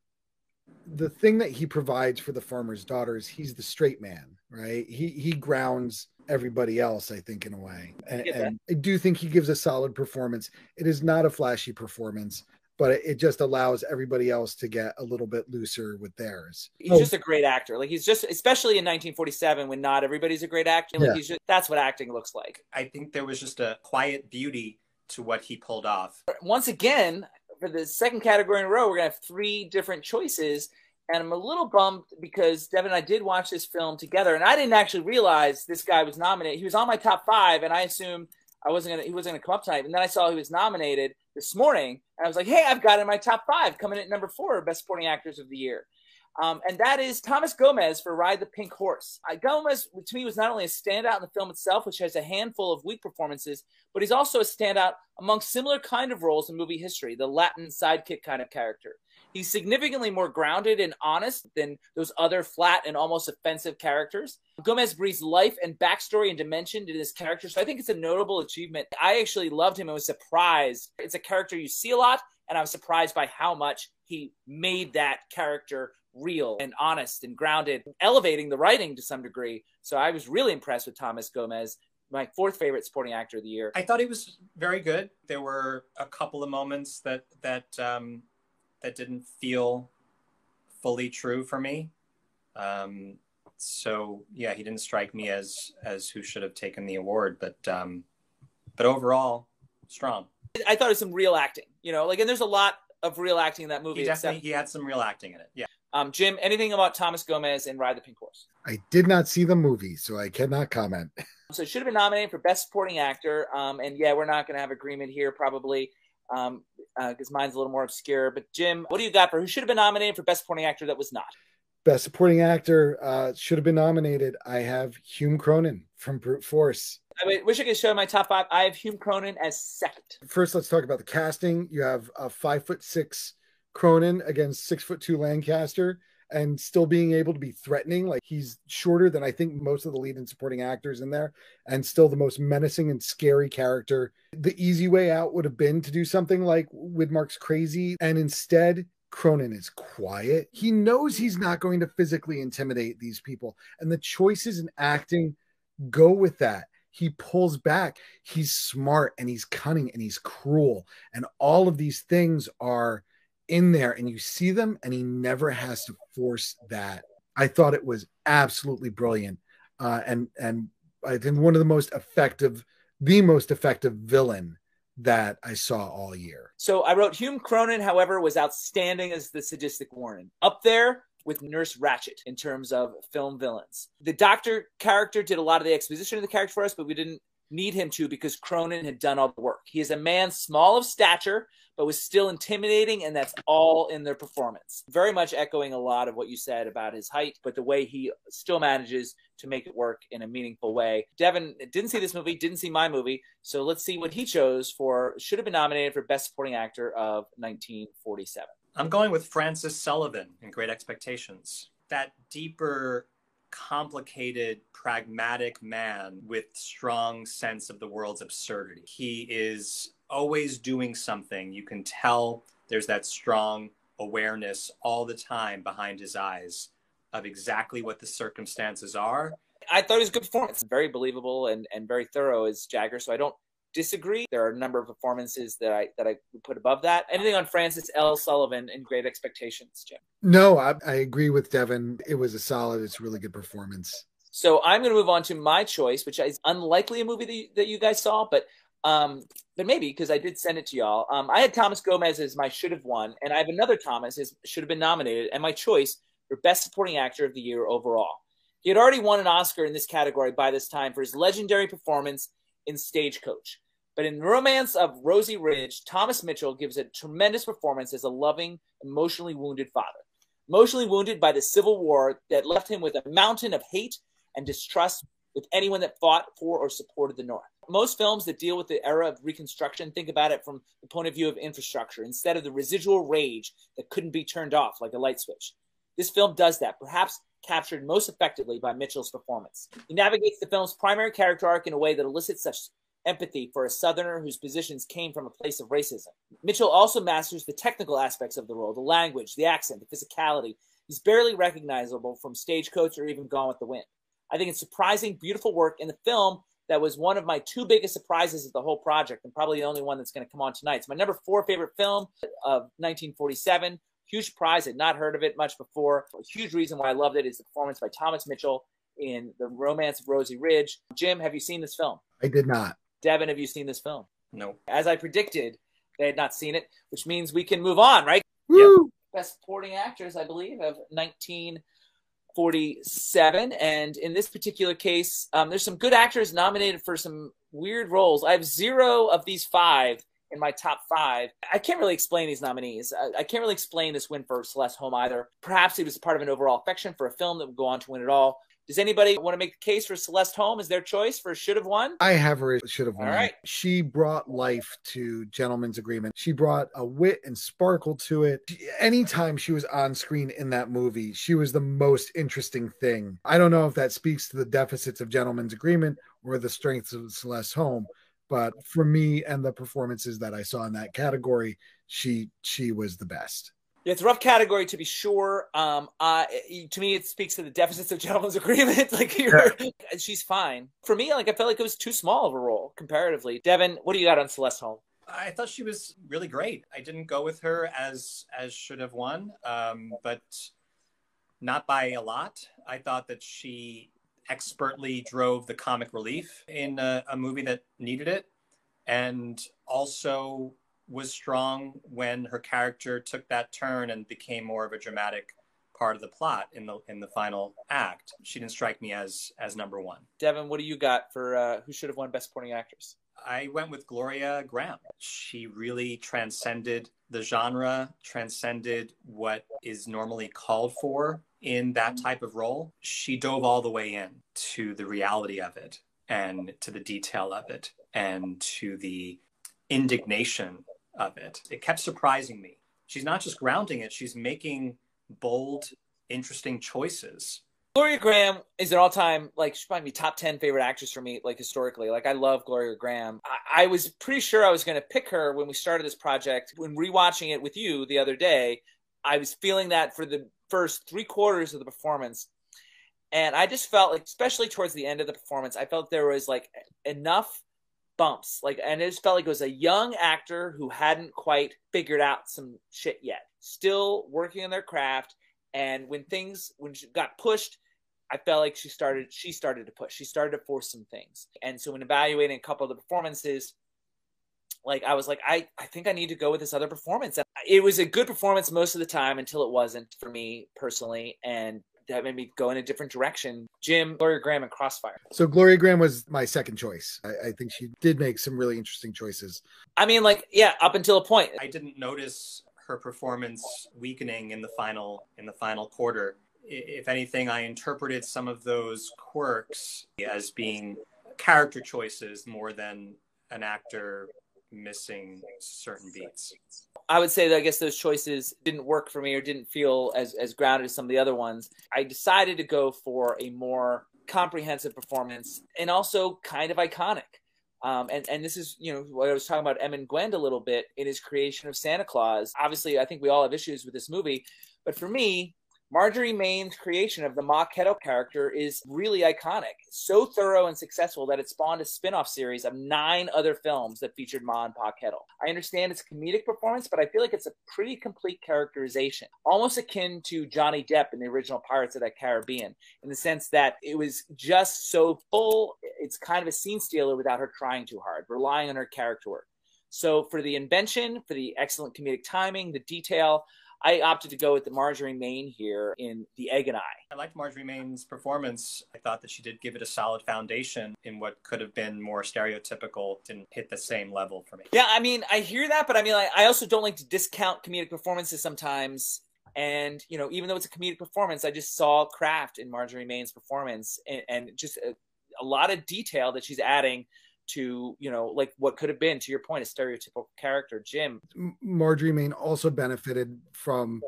the thing that he provides for the farmer's daughter is he's the straight man, right? He, he grounds everybody else, I think, in a way. And, and I do think he gives a solid performance. It is not a flashy performance, but it just allows everybody else to get a little bit looser with theirs. He's oh. just a great actor. Like, he's just, especially in nineteen forty-seven when not everybody's a great actor. Like, yeah. he's just, that's what acting looks like. I think there was just a quiet beauty to what he pulled off. Once again, for the second category in a row, we're going to have three different choices. And I'm a little bummed because Devin and I did watch this film together, and I didn't actually realize this guy was nominated. He was on my top five, and I assumed I wasn't gonna, he wasn't going to come up tonight. And then I saw he was nominated this morning, and I was like, hey, I've got him in my top five, coming at number four, Best Supporting Actors of the Year. Um, and that is Thomas Gomez for Ride the Pink Horse. Uh, Gomez, to me, was not only a standout in the film itself, which has a handful of weak performances, but he's also a standout among similar kind of roles in movie history, the Latin sidekick kind of character. He's significantly more grounded and honest than those other flat and almost offensive characters. Gomez breathes life and backstory and dimension to this character, so I think it's a notable achievement. I actually loved him and was surprised. It's a character you see a lot, and I was surprised by how much he made that character real and honest and grounded, elevating the writing to some degree. So I was really impressed with Thomas Gomez, my fourth favorite supporting actor of the year. I thought he was very good. There were a couple of moments that that um, that didn't feel fully true for me. Um, so yeah, he didn't strike me as as who should have taken the award, but um, but overall, strong. I thought it was some real acting, you know, like, and there's a lot of real acting in that movie. He definitely, except he had some real acting in it. Yeah. Um, Jim, anything about Thomas Gomez in Ride the Pink Horse? I did not see the movie, so I cannot comment. So it should have been nominated for Best Supporting Actor. Um, and yeah, we're not going to have agreement here probably because um, uh, mine's a little more obscure. But Jim, what do you got for who should have been nominated for Best Supporting Actor that was not? Best Supporting Actor uh, should have been nominated. I have Hume Cronin from Brute Force. I wish I could show my top five. I have Hume Cronin as second. First, let's talk about the casting. You have a five foot six Cronin against six foot two Lancaster, and still being able to be threatening. Like, he's shorter than I think most of the lead and supporting actors in there, and still the most menacing and scary character. The easy way out would have been to do something like Widmark's Crazy, and instead Cronin is quiet. He knows he's not going to physically intimidate these people, and the choices in acting go with that. He pulls back. He's smart, and he's cunning, and he's cruel. And all of these things are in there, and you see them, and he never has to force that. I thought it was absolutely brilliant. Uh, and, and I think one of the most effective, the most effective villain that I saw all year. So I wrote Hume Cronin, however, was outstanding as the sadistic Warren. Up there with Nurse Ratched in terms of film villains. The doctor character did a lot of the exposition of the character for us, but we didn't need him to because Cronin had done all the work. He is a man small of stature, but was still intimidating, and that's all in their performance. Very much echoing a lot of what you said about his height, but the way he still manages to make it work in a meaningful way. Devin didn't see this movie, didn't see my movie, so let's see what he chose for, should have been nominated for Best Supporting Actor of nineteen forty-seven. I'm going with Francis Sullivan in Great Expectations. That deeper, complicated, pragmatic man with strong sense of the world's absurdity. He is always doing something. You can tell there's that strong awareness all the time behind his eyes of exactly what the circumstances are. I thought it was a good performance. Very believable and, and very thorough as Jagger, so I don't disagree. There are a number of performances that I that I put above that. Anything on Francis L. Sullivan in Great Expectations, Jim? No, I, I agree with Devin. It was a solid, it's a really good performance. So I'm going to move on to my choice, which is unlikely a movie that you, that you guys saw, but um, but maybe because I did send it to y'all. Um, I had Thomas Gomez as my should have won, and I have another Thomas as should have been nominated, and my choice for Best Supporting Actor of the Year overall. He had already won an Oscar in this category by this time for his legendary performance in Stagecoach. But in Romance of Rosie Ridge, Thomas Mitchell gives a tremendous performance as a loving, emotionally wounded father. Emotionally wounded by the Civil War that left him with a mountain of hate and distrust with anyone that fought for or supported the North. Most films that deal with the era of Reconstruction think about it from the point of view of infrastructure instead of the residual rage that couldn't be turned off like a light switch. This film does that, perhaps captured most effectively by Mitchell's performance. He navigates the film's primary character arc in a way that elicits such empathy for a Southerner whose positions came from a place of racism. Mitchell also masters the technical aspects of the role, the language, the accent, the physicality. He's barely recognizable from Stagecoach or even Gone with the Wind. I think it's surprising, beautiful work in the film that was one of my two biggest surprises of the whole project and probably the only one that's going to come on tonight. It's my number four favorite film of nineteen forty-seven. Huge prize. I'd not heard of it much before. A huge reason why I loved it is the performance by Thomas Mitchell in The Romance of Rosie Ridge. Jim, have you seen this film? I did not. Devin, have you seen this film? No. As I predicted, they had not seen it, which means we can move on, right? Woo! Yep. Best Supporting Actors, I believe, of nineteen forty-seven. And in this particular case, um, there's some good actors nominated for some weird roles. I have zero of these five in my top five. I can't really explain these nominees. I, I can't really explain this win for Celeste Holm either. Perhaps it was part of an overall affection for a film that would go on to win it all. Does anybody want to make the case for Celeste Holm as their choice for should have won? I have her as should have won. All right. She brought life to Gentleman's Agreement. She brought a wit and sparkle to it. Anytime she was on screen in that movie, she was the most interesting thing. I don't know if that speaks to the deficits of Gentleman's Agreement or the strengths of Celeste Holm, but for me and the performances that I saw in that category, she she was the best. Yeah, it's a rough category to be sure. Um, uh, to me, it speaks to the deficits of Gentleman's Agreement. Like, you're, yeah. She's fine. For me, like, I felt like it was too small of a role comparatively. Devin, what do you got on Celeste Holm? I thought she was really great. I didn't go with her as as should have won, um, but not by a lot. I thought that she expertly drove the comic relief in a, a movie that needed it, and also was strong when her character took that turn and became more of a dramatic part of the plot in the in the final act. She didn't strike me as as number one. Devin, what do you got for uh, who should have won Best Supporting Actress? I went with Gloria Graham. She really transcended the genre, transcended what is normally called for in that type of role. She dove all the way in to the reality of it and to the detail of it and to the indignation of it. It kept surprising me. She's not just grounding it, she's making bold, interesting choices. Gloria Graham is an all-time, like, she's probably top ten favorite actress for me, like, historically. Like, I love Gloria Graham. I, I was pretty sure I was going to pick her when we started this project. When rewatching it with you the other day, I was feeling that for the first three quarters of the performance. And I just felt, like, especially towards the end of the performance, I felt there was, like, enough bumps, like, and it just felt like it was a young actor who hadn't quite figured out some shit yet, still working on their craft. And when things, when she got pushed, I felt like she started, she started to push, she started to force some things. And so when evaluating a couple of the performances, like, I was like, I, I think I need to go with this other performance. And it was a good performance most of the time until it wasn't for me personally. And that made me go in a different direction. Jim, Gloria Graham, and Crossfire. So Gloria Graham was my second choice. I, I think she did make some really interesting choices. I mean, like, yeah, up until a point. I didn't notice her performance weakening in the final in the final quarter. If anything, I interpreted some of those quirks as being character choices more than an actor missing certain beats. I would say that I guess those choices didn't work for me or didn't feel as, as grounded as some of the other ones. I decided to go for a more comprehensive performance and also kind of iconic. Um, and, and this is, you know, what I was talking about Em and Gwen a little bit in his creation of Santa Claus. Obviously, I think we all have issues with this movie. But for me, Marjorie Main's creation of the Ma Kettle character is really iconic. So thorough and successful that it spawned a spin-off series of nine other films that featured Ma and Pa Kettle. I understand it's comedic performance, but I feel like it's a pretty complete characterization. Almost akin to Johnny Depp in the original Pirates of the Caribbean, in the sense that it was just so full, it's kind of a scene stealer without her trying too hard, relying on her character work. So for the invention, for the excellent comedic timing, the detail, I opted to go with the Marjorie Main here in The Egg and I. I liked Marjorie Main's performance. I thought that she did give it a solid foundation in what could have been more stereotypical. Didn't hit the same level for me. Yeah, I mean, I hear that, but I mean, I, I also don't like to discount comedic performances sometimes. And, you know, even though it's a comedic performance, I just saw craft in Marjorie Main's performance and, and just a, a lot of detail that she's adding to, you know, like what could have been, to your point, a stereotypical character. Jim? Marjorie Main also benefited from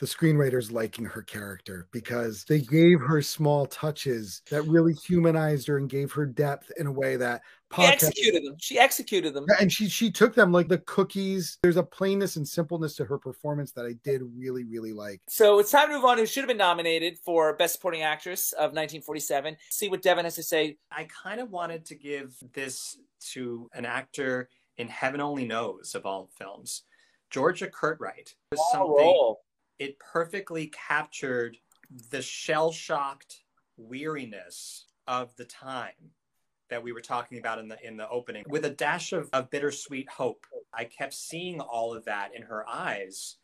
the screenwriters liking her character because they gave her small touches that really humanized her and gave her depth in a way that She executed them. She executed them. And she she took them like the cookies. There's a plainness and simpleness to her performance that I did really, really like. So it's time to move on. Who should have been nominated for Best Supporting Actress of nineteen forty-seven. See what Devin has to say. I kind of wanted to give this to an actor in Heaven Only Knows of all films. Georgia Curtwright. Was something, oh. It perfectly captured the shell-shocked weariness of the time that we were talking about in the in the opening, with a dash of, of bittersweet hope. I kept seeing all of that in her eyes,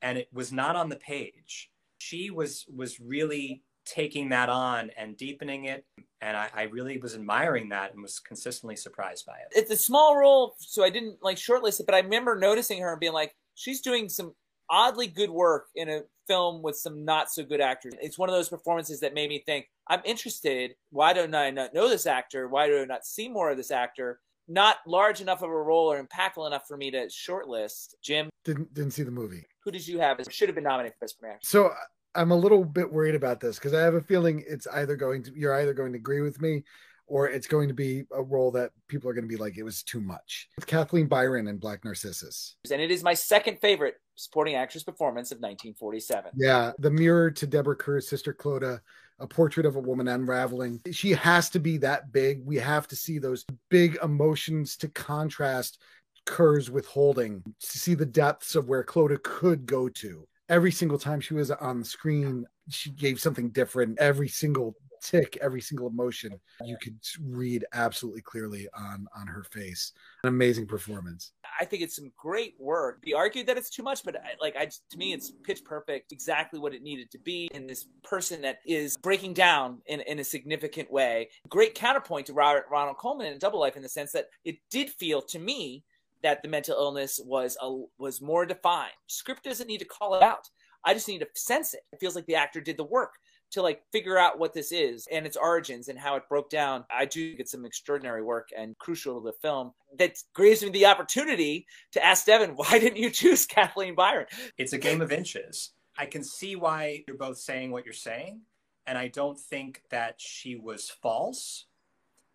and it was not on the page. She was was really taking that on and deepening it, and I, I really was admiring that and was consistently surprised by it. It's a small role, so I didn't like shortlist it, but I remember noticing her and being like, she's doing some oddly good work in a film with some not so good actors. It's one of those performances that made me think, I'm interested. Why don't I not know this actor? Why do I not see more of this actor? Not large enough of a role or impactful enough for me to shortlist. Jim? Didn't didn't see the movie. Who did you have? It should have been nominated for Best Premiere. So I'm a little bit worried about this because I have a feeling it's either going to, you're either going to agree with me or it's going to be a role that people are going to be like, it was too much. It's Kathleen Byron in Black Narcissus. And it is my second favorite supporting actress performance of nineteen forty-seven. Yeah. The mirror to Deborah Kerr's sister Clodagh, A Portrait of a Woman Unraveling. She has to be that big. We have to see those big emotions to contrast Kerr's Withholding, to see the depths of where Clodagh could go to. Every single time she was on the screen, she gave something different. Every single tick, every single emotion you could read absolutely clearly on on her face. An amazing performance. I think it's some great work. Be argued that it's too much, but I, like I to me it's pitch perfect, exactly what it needed to be, and this person that is breaking down in in a significant way. Great counterpoint to Robert Ronald Coleman in Double Life, in the sense that it did feel to me that the mental illness was a, was more defined. Script doesn't need to call it out. I just need to sense it. It feels like the actor did the work to like figure out what this is and its origins and how it broke down. I do get some extraordinary work and crucial to the film that gives me the opportunity to ask Devin, why didn't you choose Kathleen Byron? It's a game of inches. I can see why you're both saying what you're saying. And I don't think that she was false.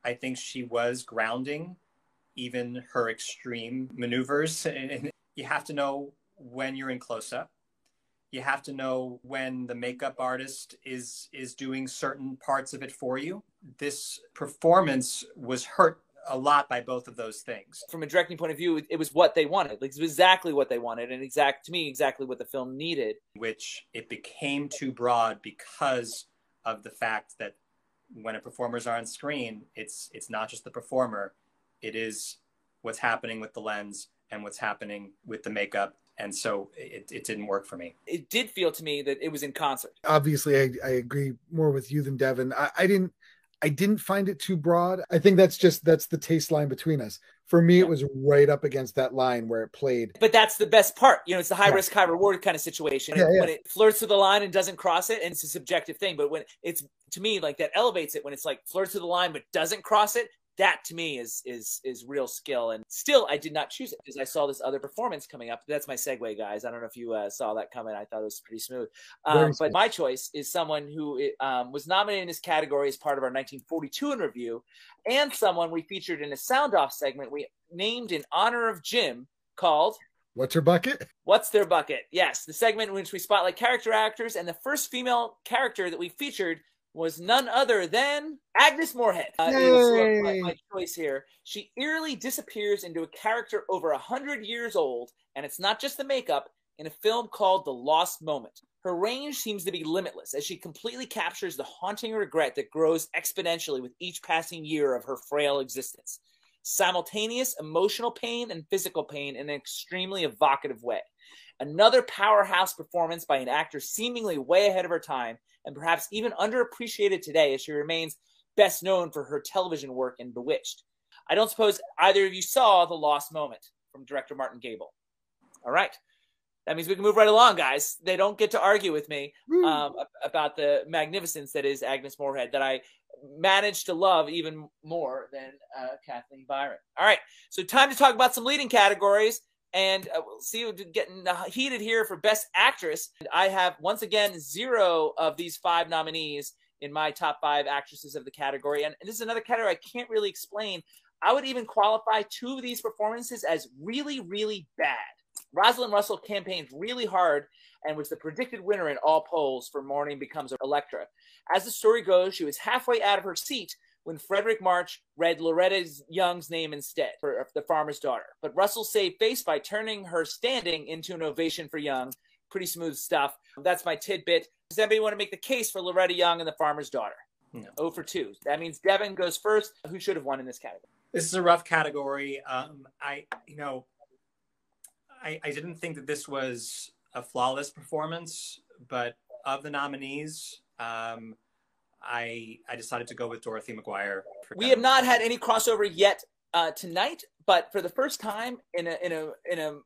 I think she was grounding even her extreme maneuvers. And you have to know when you're in close-up. You have to know when the makeup artist is is doing certain parts of it for you. This performance was hurt a lot by both of those things. From a directing point of view, it was what they wanted. Like, it was exactly what they wanted, and exact to me, exactly what the film needed. Which it became too broad because of the fact that when a performer's on screen, it's it's not just the performer. It is what's happening with the lens and what's happening with the makeup. And so it, it didn't work for me. It did feel to me that it was in concert. Obviously, I, I agree more with you than Devin. I, I didn't I didn't find it too broad. I think that's just that's the taste line between us. For me, yeah. It was right up against that line where it played. But that's the best part. You know, it's the high yeah. risk, high reward kind of situation. Yeah, yeah. When it flirts with the line and doesn't cross it, and it's a subjective thing. But when it's, to me, like that elevates it. When it's like flirts with the line but doesn't cross it, that to me is is is real skill. And still, I did not choose it because I saw this other performance coming up. That's my segue, guys. I don't know if you uh, saw that coming. I thought it was pretty smooth. Um, but my choice is someone who um, was nominated in this category as part of our nineteen forty-two interview, and someone we featured in a sound-off segment we named in honor of Jim called... What's Her Bucket? What's Their Bucket? Yes, the segment in which we spotlight character actors, and the first female character that we featured was none other than Agnes Moorehead. Uh, is my, my choice here. She eerily disappears into a character over one hundred years old, and it's not just the makeup, in a film called The Lost Moment. Her range seems to be limitless as she completely captures the haunting regret that grows exponentially with each passing year of her frail existence. Simultaneous emotional pain and physical pain in an extremely evocative way. Another powerhouse performance by an actor seemingly way ahead of her time, and perhaps even underappreciated today, as she remains best known for her television work in Bewitched. I don't suppose either of you saw The Lost Moment from director Martin Gable. All right. That means we can move right along, guys. They don't get to argue with me um, about the magnificence that is Agnes Moorehead, that I managed to love even more than uh, Kathleen Byron. All right. So time to talk about some leading categories. And uh, we'll see, we're getting heated here for Best Actress. And I have, once again, zero of these five nominees in my top five actresses of the category. And, and this is another category I can't really explain. I would even qualify two of these performances as really, really bad. Rosalind Russell campaigned really hard and was the predicted winner in all polls for Mourning Becomes Electra. As the story goes, she was halfway out of her seat when Frederick March read Loretta Young's name instead for the farmer's daughter. But Russell saved face by turning her standing into an ovation for Young. Pretty smooth stuff. That's my tidbit. Does anybody want to make the case for Loretta Young and the farmer's daughter? No. oh for two. That means Devin goes first. Who should have won in this category? This is a rough category. Um, I, you know, I, I didn't think that this was a flawless performance, but of the nominees, um, I, I decided to go with Dorothy McGuire. We have not had any crossover yet uh, tonight, but for the first time in a in a in a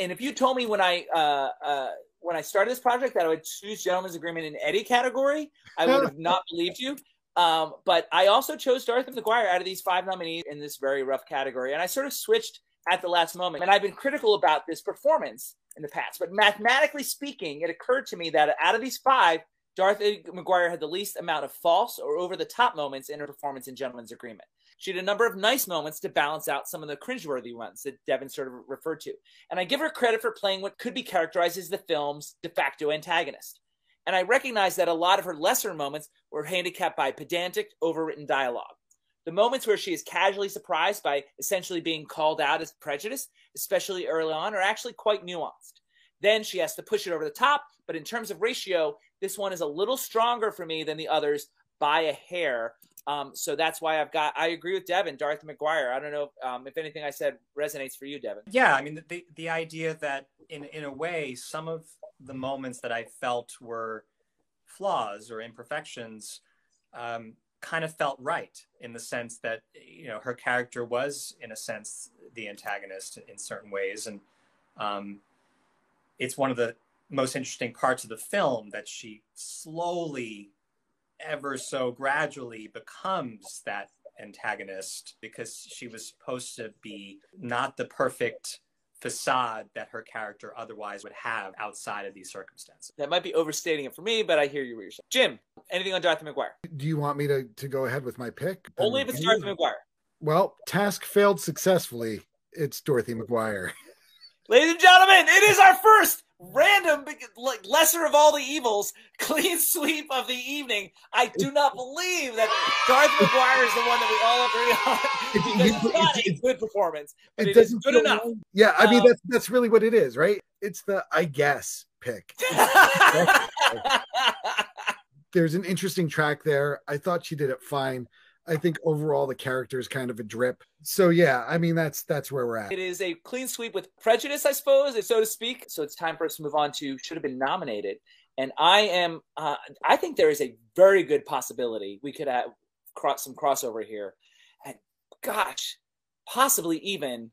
and if you told me when I uh, uh, when I started this project that I would choose Gentleman's Agreement in any category. I would have not believed you. Um, but I also chose Dorothy McGuire out of these five nominees in this very rough category. And I sort of switched at the last moment. And I've been critical about this performance in the past. But mathematically speaking, it occurred to me that out of these five, Dorothy McGuire had the least amount of false or over-the-top moments in her performance in Gentleman's Agreement. She had a number of nice moments to balance out some of the cringeworthy ones that Devin sort of referred to. And I give her credit for playing what could be characterized as the film's de facto antagonist. And I recognize that a lot of her lesser moments were handicapped by pedantic, overwritten dialogue. The moments where she is casually surprised by essentially being called out as prejudice, especially early on, are actually quite nuanced. Then she has to push it over the top, but in terms of ratio, this one is a little stronger for me than the others by a hair. Um, so that's why I've got, I agree with Devin, Dorothy McGuire. I don't know um, if anything I said resonates for you, Devin. Yeah, I mean, the, the idea that in, in a way, some of the moments that I felt were flaws or imperfections um, kind of felt right, in the sense that, you know, her character was, in a sense, the antagonist in certain ways. And um, it's one of the most interesting parts of the film that she slowly, ever so gradually, becomes that antagonist, because she was supposed to be not the perfect facade that her character otherwise would have outside of these circumstances. That might be overstating it for me, but I hear you what you're saying. Jim, anything on Dorothy McGuire? Do you want me to, to go ahead with my pick? Only if it's Dorothy McGuire. Well, task failed successfully. It's Dorothy McGuire. Ladies and gentlemen, it is our first random, like, lesser of all the evils, clean sweep of the evening. I do not believe that Dorothy McGuire is the one that we all agree on, because it's not a good performance, but it, it is good enough. Wrong. Yeah, I mean, um, that's, that's really what it is, right? It's the I guess pick. There's an interesting track there. I thought she did it fine. I think overall the character is kind of a drip. So yeah, I mean, that's that's where we're at. It is a clean sweep with prejudice, I suppose, so to speak. So it's time for us to move on to should have been nominated. And I am, uh, I think there is a very good possibility we could have cross some crossover here. And gosh, possibly even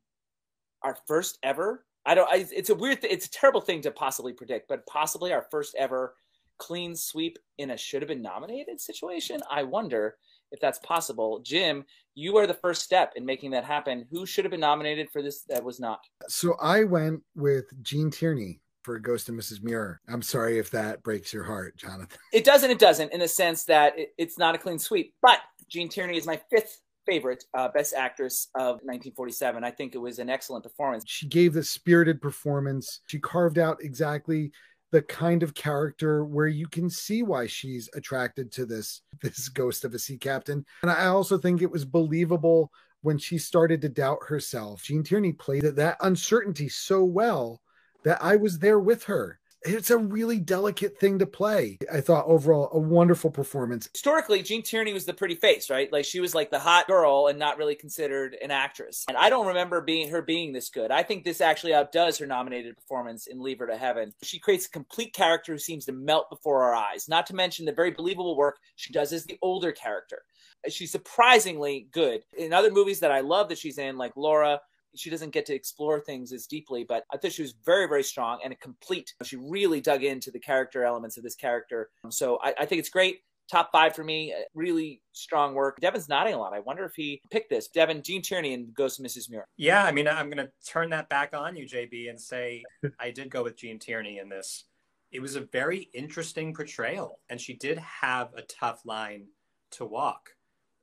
our first ever. I don't, I, it's a weird, th it's a terrible thing to possibly predict, but possibly our first ever clean sweep in a should have been nominated situation. I wonder if that's possible. Jim, you are the first step in making that happen. Who should have been nominated for this that was not? So I went with Jean Tierney for Ghost and Missus Muir. I'm sorry if that breaks your heart, Jonathan. It doesn't, it doesn't, in the sense that it, it's not a clean sweep. But Jean Tierney is my fifth favorite uh, Best Actress of nineteen forty-seven. I think it was an excellent performance. She gave this spirited performance. She carved out exactly the kind of character where you can see why she's attracted to this, this ghost of a sea captain. And I also think it was believable when she started to doubt herself. Jean Tierney played that uncertainty so well that I was there with her. It's a really delicate thing to play. I thought overall a wonderful performance. Historically, Jean Tierney was the pretty face, right? Like she was like the hot girl and not really considered an actress. And I don't remember being her being this good. I think this actually outdoes her nominated performance in Leave Her to Heaven. She creates a complete character who seems to melt before our eyes, not to mention the very believable work she does as the older character. She's surprisingly good. In other movies that I love that she's in, like Laura, she doesn't get to explore things as deeply, but I think she was very, very strong and complete. She really dug into the character elements of this character. So I, I think it's great. Top five for me. Really strong work. Devin's nodding a lot. I wonder if he picked this. Devin, Jean Tierney and Ghost of Missus Muir. Yeah, I mean, I'm going to turn that back on you, J B, and say I did go with Jean Tierney in this. It was a very interesting portrayal, and she did have a tough line to walk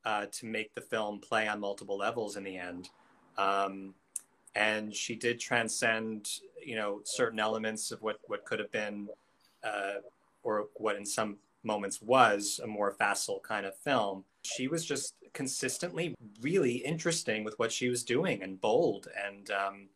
uh, to make the film play on multiple levels in the end. Um, and she did transcend, you know, certain elements of what, what could have been, uh, or what in some moments was a more facile kind of film. She was just consistently really interesting with what she was doing and bold. And, um,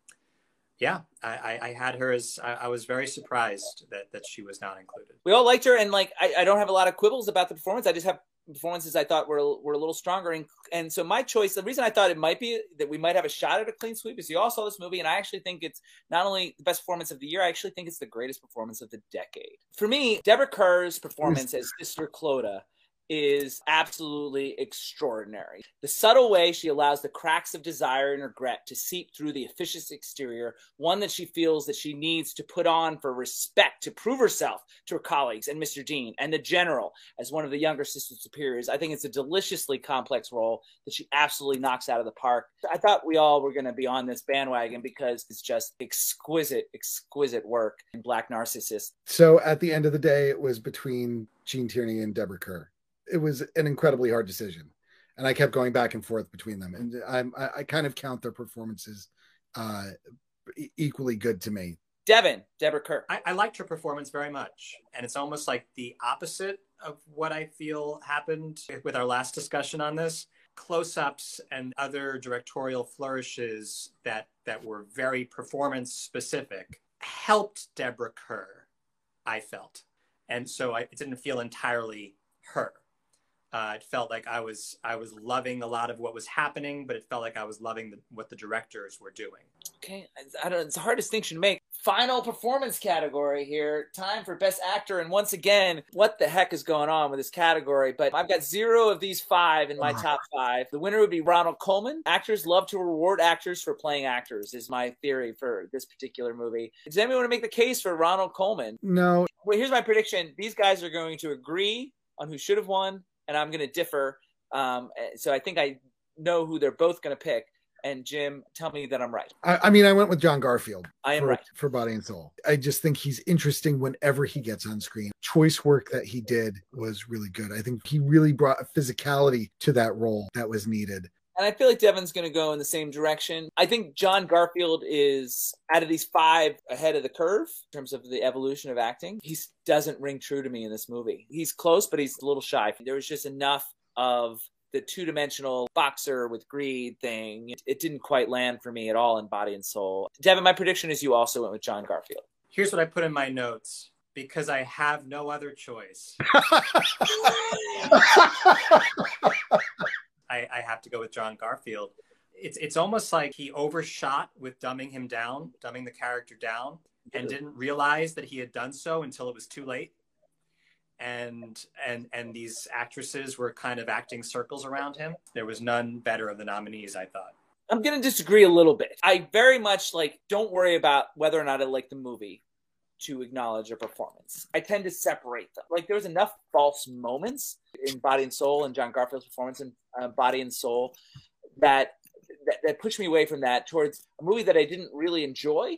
yeah, I, I had her as, I, I was very surprised that, that she was not included. We all liked her. And like, I, I don't have a lot of quibbles about the performance. I just have performances I thought were, were a little stronger. And, and so my choice, the reason I thought it might be that we might have a shot at a clean sweep is you all saw this movie, and I actually think it's not only the best performance of the year, I actually think it's the greatest performance of the decade. For me, Deborah Kerr's performance as Sister Clodagh is absolutely extraordinary. The subtle way she allows the cracks of desire and regret to seep through the officious exterior, one that she feels that she needs to put on for respect, to prove herself to her colleagues and Mister Dean and the general as one of the younger sister superiors. I think it's a deliciously complex role that she absolutely knocks out of the park. I thought we all were going to be on this bandwagon because it's just exquisite, exquisite work in Black Narcissist. So at the end of the day, it was between Gene Tierney and Deborah Kerr. It was an incredibly hard decision, and I kept going back and forth between them. And I'm, I, I kind of count their performances uh, equally good to me. Devin, Deborah Kerr. I, I liked her performance very much. And it's almost like the opposite of what I feel happened with our last discussion on this. Close-ups and other directorial flourishes that, that were very performance-specific helped Deborah Kerr, I felt. And so I, it didn't feel entirely her. Uh, it felt like I was I was loving a lot of what was happening, but it felt like I was loving the, what the directors were doing. Okay, I don't, it's a hard distinction to make. Final performance category here. Time for Best Actor, and once again, what the heck is going on with this category? But I've got zero of these five in my top five. The winner would be Ronald Coleman. Actors love to reward actors for playing actors is my theory for this particular movie. Does anyone want to make the case for Ronald Coleman? No. Well, here's my prediction. These guys are going to agree on who should have won, and I'm going to differ. Um, so I think I know who they're both going to pick. And Jim, tell me that I'm right. I, I mean, I went with John Garfield. I am for, right. For Body and Soul. I just think he's interesting whenever he gets on screen. Choice work that he did was really good. I think he really brought a physicality to that role that was needed. And I feel like Devin's going to go in the same direction. I think John Garfield is, out of these five, ahead of the curve in terms of the evolution of acting. He doesn't ring true to me in this movie. He's close, but he's a little shy. There was just enough of the two-dimensional boxer with greed thing. It, it didn't quite land for me at all in Body and Soul. Devin, my prediction is you also went with John Garfield. Here's what I put in my notes. Because I have no other choice. I, I have to go with John Garfield. It's it's almost like he overshot with dumbing him down, dumbing the character down, and didn't realize that he had done so until it was too late. And and and these actresses were kind of acting circles around him. There was none better of the nominees, I thought. I'm going to disagree a little bit. I very much like don't worry about whether or not I like the movie to acknowledge a performance. I tend to separate them. Like there was enough false moments in Body and Soul and John Garfield's performance in uh, Body and Soul that, that that pushed me away from that towards a movie that I didn't really enjoy.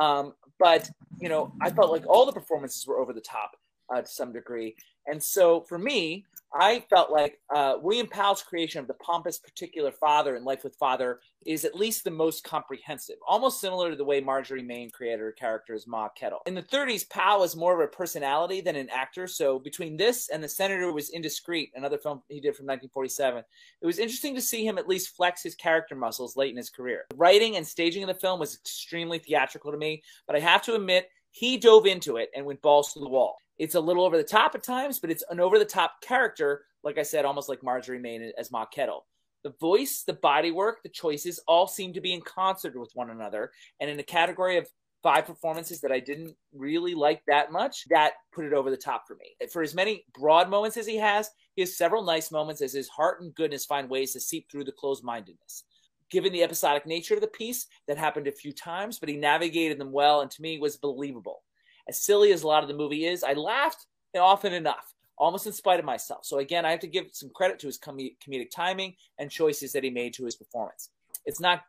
Um, but, you know, I felt like all the performances were over the top uh, to some degree. And so for me, I felt like uh, William Powell's creation of the pompous particular father in Life with Father is at least the most comprehensive, almost similar to the way Marjorie Main created her character as Ma Kettle. In the thirties, Powell was more of a personality than an actor, so between this and The Senator Was Indiscreet, another film he did from nineteen forty-seven, it was interesting to see him at least flex his character muscles late in his career. The writing and staging of the film was extremely theatrical to me, but I have to admit, he dove into it and went balls to the wall. It's a little over the top at times, but it's an over-the-top character, like I said, almost like Marjorie Main as Ma Kettle. The voice, the body work, the choices all seem to be in concert with one another. And in a category of five performances that I didn't really like that much, that put it over the top for me. For as many broad moments as he has, he has several nice moments as his heart and goodness find ways to seep through the closed-mindedness. Given the episodic nature of the piece, that happened a few times, but he navigated them well and to me was believable. As silly as a lot of the movie is, I laughed often enough, almost in spite of myself. So again, I have to give some credit to his com comedic timing and choices that he made to his performance. It's not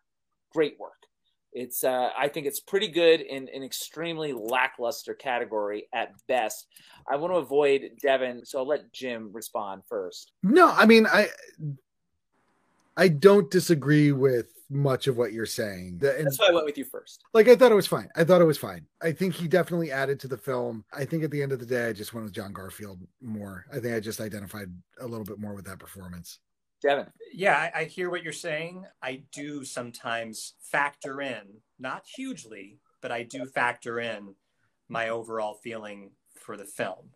great work. It's, uh, I think it's pretty good in an extremely lackluster category at best. I want to avoid Devin, so I'll let Jim respond first. No, I mean, I, I don't disagree with much of what you're saying. The, That's why I went with you first. Like, I thought it was fine. I thought it was fine. I think he definitely added to the film. I think at the end of the day, I just went with John Garfield more. I think I just identified a little bit more with that performance. Devin. Yeah, I, I hear what you're saying. I do sometimes factor in, not hugely, but I do factor in my overall feeling for the film.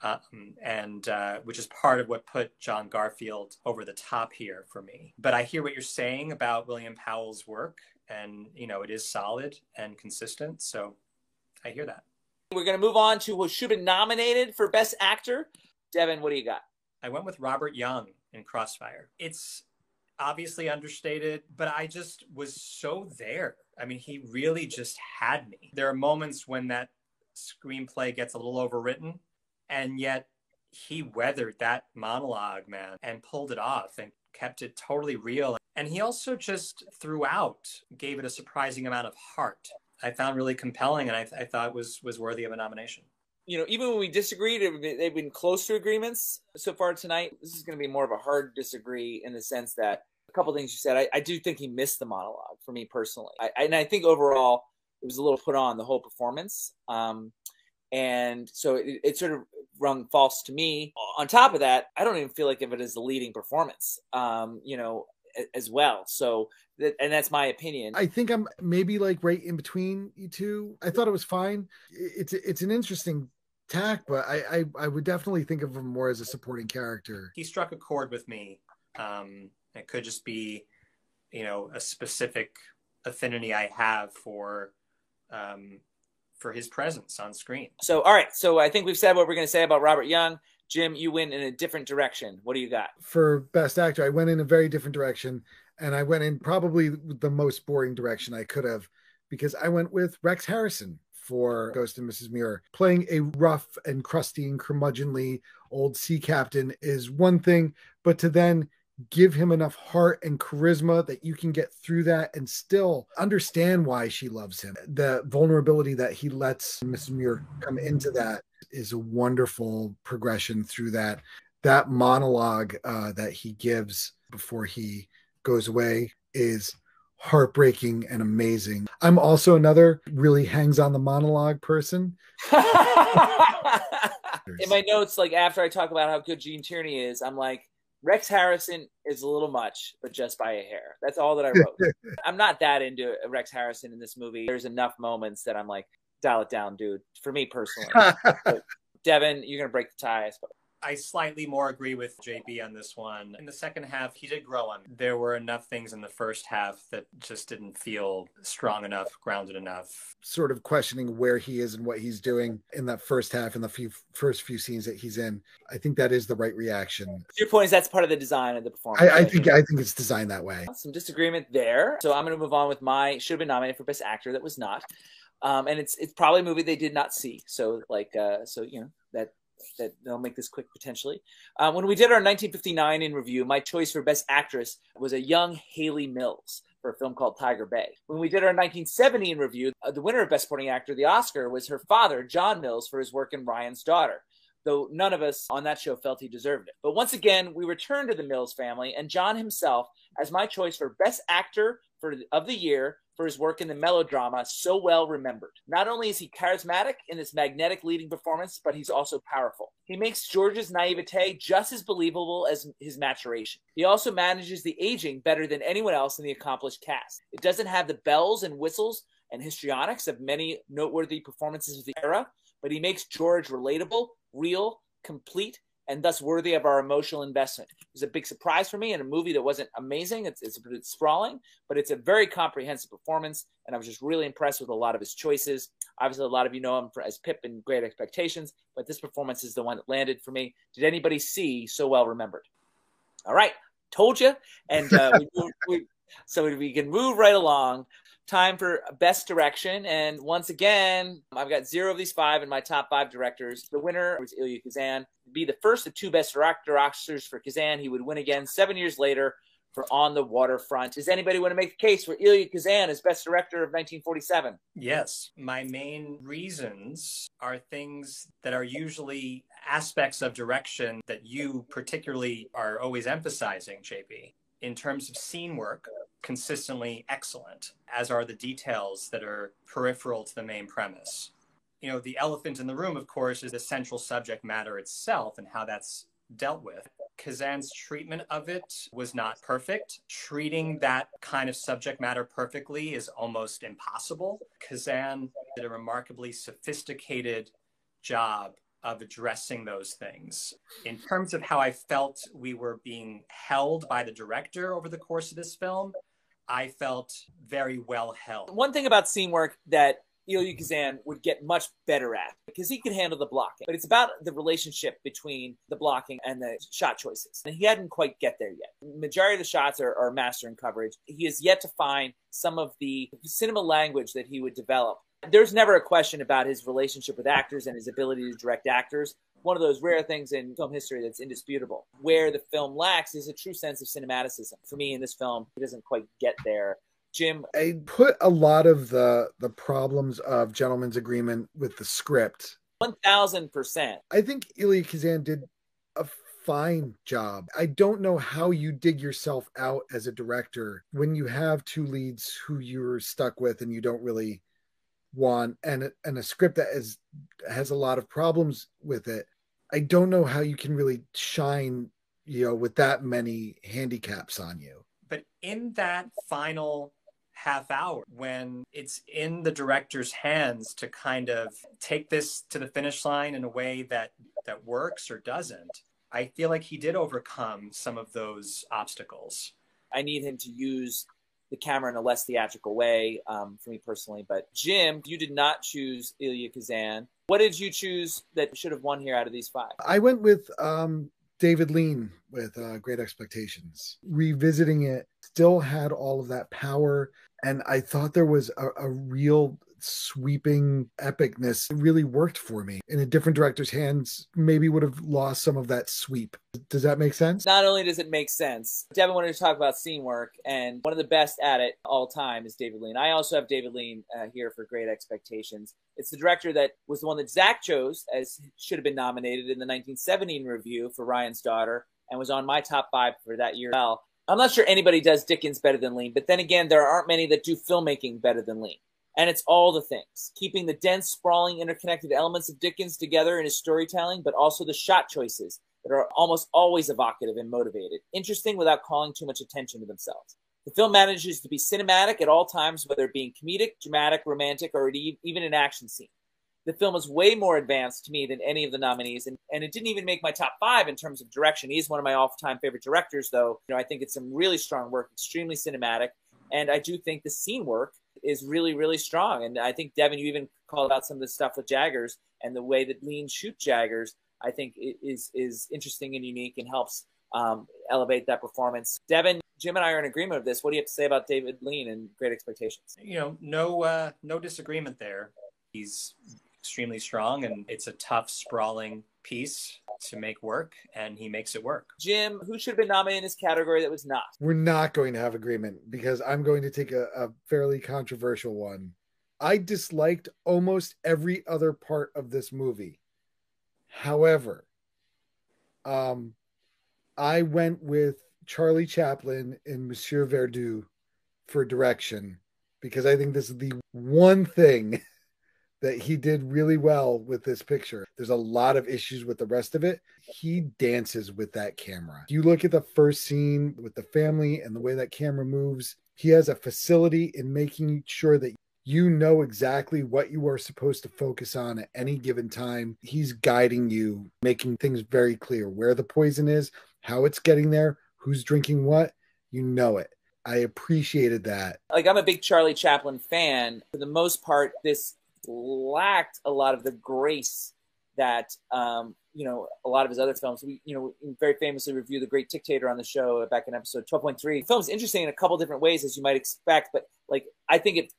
Um, and uh, which is part of what put John Garfield over the top here for me. But I hear what you're saying about William Powell's work, and you know it is solid and consistent. So I hear that. We're going to move on to who should have been nominated for Best Actor. Devin, what do you got? I went with Robert Young in Crossfire. It's obviously understated, but I just was so there. I mean, he really just had me. There are moments when that screenplay gets a little overwritten, and yet he weathered that monologue, man, and pulled it off and kept it totally real. And he also just throughout gave it a surprising amount of heart. I found really compelling, and I, th I thought was was worthy of a nomination. You know, even when we disagreed, they've been close to agreements so far tonight. This is going to be more of a hard disagree in the sense that a couple of things you said, I, I do think he missed the monologue for me personally. I, and I think overall it was a little put on, the whole performance. Um, and so it, it sort of rung false to me. On top of that, I don't even feel like if it is the leading performance, um, you know, as well. So, and that's my opinion. I think I'm maybe like right in between you two. I thought it was fine. It's, it's an interesting tack, but I, I I would definitely think of him more as a supporting character. He struck a chord with me. Um, it could just be, you know, a specific affinity I have for um, for his presence on screen. So, all right. So I think we've said what we're going to say about Robert Young. Jim, you went in a different direction. What do you got? For Best Actor, I went in a very different direction, and I went in probably the most boring direction I could have, because I went with Rex Harrison for Ghost and Missus Muir. Playing a rough and crusty and curmudgeonly old sea captain is one thing, but to then give him enough heart and charisma that you can get through that and still understand why she loves him. The vulnerability that he lets Missus Muir come into that is a wonderful progression through that. That monologue uh, that he gives before he goes away is heartbreaking and amazing. I'm also another really hangs on the monologue person. In my notes, like after I talk about how good Gene Tierney is, I'm like, Rex Harrison is a little much, but just by a hair. That's all that I wrote. I'm not that into Rex Harrison in this movie. There's enough moments that I'm like, dial it down, dude, for me personally. Devin, you're going to break the tie, I suppose. I slightly more agree with J B on this one. In the second half, he did grow on me. There were enough things in the first half that just didn't feel strong enough, grounded enough. Sort of questioning where he is and what he's doing in that first half and the few first few scenes that he's in. I think that is the right reaction. Your point is that's part of the design of the performance. I, I think I think it's designed that way. Some disagreement there. So I'm going to move on with my should have been nominated for Best Actor that was not. Um, and it's it's probably a movie they did not see. So like uh, so you know that. that they'll make this quick potentially. Uh, when we did our nineteen fifty-nine in review, my choice for Best Actress was a young Haley Mills for a film called Tiger Bay. When we did our nineteen seventy in review, uh, the winner of Best Supporting Actor, the Oscar, was her father, John Mills, for his work in Ryan's Daughter, though none of us on that show felt he deserved it. But once again, we returned to the Mills family and John himself as my choice for Best Actor for, of the year, for his work in the melodrama So Well Remembered. Not only is he charismatic in this magnetic leading performance, but he's also powerful. He makes George's naivete just as believable as his maturation. He also manages the aging better than anyone else in the accomplished cast. It doesn't have the bells and whistles and histrionics of many noteworthy performances of the era, but he makes George relatable, real, complete, and thus worthy of our emotional investment. It was a big surprise for me in a movie that wasn't amazing. It's, it's a bit sprawling, but it's a very comprehensive performance, and I was just really impressed with a lot of his choices. Obviously, a lot of you know him for, as Pip in Great Expectations, but this performance is the one that landed for me. Did anybody see So Well Remembered? All right, told you. And uh, we moved, we, so we can move right along. Time for Best Direction, and once again, I've got zero of these five in my top five directors. The winner was Elia Kazan. It'd be the first of two Best Director Oscars for Kazan. He would win again seven years later for On the Waterfront. Does anybody want to make the case for Elia Kazan as Best Director of nineteen forty-seven? Yes. My main reasons are things that are usually aspects of direction that you particularly are always emphasizing, J P. In terms of scene work, consistently excellent, as are the details that are peripheral to the main premise. You know, the elephant in the room, of course, is the central subject matter itself and how that's dealt with. Kazan's treatment of it was not perfect. Treating that kind of subject matter perfectly is almost impossible. Kazan did a remarkably sophisticated job of addressing those things. In terms of how I felt we were being held by the director over the course of this film, I felt very well held. One thing about scene work that Ilya Kazan would get much better at, because he could handle the blocking. But it's about the relationship between the blocking and the shot choices. And he hadn't quite get there yet. Majority of the shots are, are mastering coverage. He has yet to find some of the cinema language that he would develop. There's never a question about his relationship with actors and his ability to direct actors. One of those rare things in film history that's indisputable. Where the film lacks is a true sense of cinematicism. For me, in this film, he doesn't quite get there. Jim, I put a lot of the the problems of Gentleman's Agreement with the script. one thousand percent. I think Ilya Kazan did a fine job. I don't know how you dig yourself out as a director when you have two leads who you're stuck with and you don't really want, and, and a script that is, has a lot of problems with it. I don't know how you can really shine, you know, with that many handicaps on you. But in that final half hour, when it's in the director's hands to kind of take this to the finish line in a way that, that works or doesn't, I feel like he did overcome some of those obstacles. I need him to use the camera in a less theatrical way, um, for me personally. But Jim, you did not choose Ilya Kazan. What did you choose that should have won here out of these five? I went with um, David Lean with uh, Great Expectations. Revisiting it, still had all of that power. And I thought there was a, a real sweeping epicness. It really worked for me. In a different director's hands, maybe would have lost some of that sweep. Does that make sense? Not only does it make sense, Devin wanted to talk about scene work, and one of the best at it all time is David Lean. I also have David Lean uh, here for Great Expectations. It's the director that was the one that Zach chose, as should have been nominated in the nineteen seventeen review for Ryan's Daughter, and was on my top five for that year. Well, I'm not sure anybody does Dickens better than Lean, but then again, there aren't many that do filmmaking better than Lean. And it's all the things, keeping the dense, sprawling, interconnected elements of Dickens together in his storytelling, but also the shot choices that are almost always evocative and motivated, interesting without calling too much attention to themselves. The film manages to be cinematic at all times, whether it being comedic, dramatic, romantic, or even an action scene. The film is way more advanced to me than any of the nominees, and, and it didn't even make my top five in terms of direction. He's one of my all-time favorite directors, though. You know, I think it's some really strong work, extremely cinematic, and I do think the scene work is really, really strong. And I think, Devin, you even called out some of the stuff with Jaggers and the way that Lean shoot Jaggers, I think is is interesting and unique and helps um, elevate that performance. Devin, Jim and I are in agreement with this. What do you have to say about David Lean and Great Expectations? You know, no, uh, no disagreement there. He's extremely strong, and it's a tough, sprawling piece to make work, and he makes it work. Jim, who should have been nominated in this category that was not? We're not going to have agreement, because I'm going to take a, a fairly controversial one. I disliked almost every other part of this movie. However, um, I went with Charlie Chaplin in Monsieur Verdoux for direction, because I think this is the one thing that he did really well with this picture. There's a lot of issues with the rest of it. He dances with that camera. You look at the first scene with the family and the way that camera moves. He has a facility in making sure that you know exactly what you are supposed to focus on at any given time. He's guiding you, making things very clear where the poison is, how it's getting there, who's drinking what. You know it. I appreciated that. Like, I'm a big Charlie Chaplin fan. For the most part, this lacked a lot of the grace that, um, you know, a lot of his other films. We, you know, we very famously reviewed The Great Dictator on the show back in episode twelve point three. The film's interesting in a couple different ways, as you might expect, but, like, I think it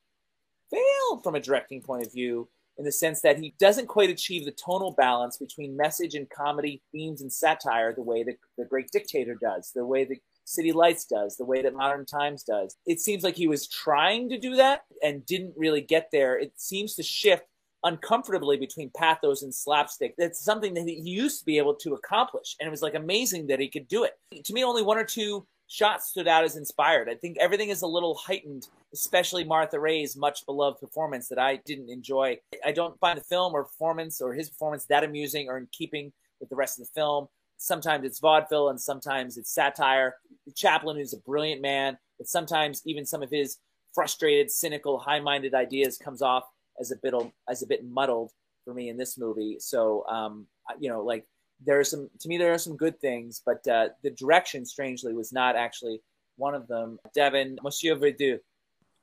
failed from a directing point of view in the sense that he doesn't quite achieve the tonal balance between message and comedy, themes and satire the way that The Great Dictator does, the way that City Lights does, the way that Modern Times does. It seems like he was trying to do that and didn't really get there. It seems to shift uncomfortably between pathos and slapstick. That's something that he used to be able to accomplish, and it was, like, amazing that he could do it. To me, only one or two shots stood out as inspired. I think everything is a little heightened, especially Martha Ray's much-beloved performance that I didn't enjoy. I don't find the film or performance or his performance that amusing or in keeping with the rest of the film. Sometimes it's vaudeville and sometimes it's satire. Chaplin, who's a brilliant man, but sometimes even some of his frustrated, cynical, high-minded ideas comes off as a bit as a bit muddled for me in this movie. So, um, you know, like, there are some, to me, there are some good things, but uh, the direction, strangely, was not actually one of them. Devin, Monsieur Verdoux.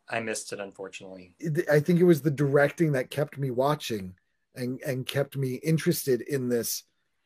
I missed it, unfortunately. I think it was the directing that kept me watching and, and kept me interested in this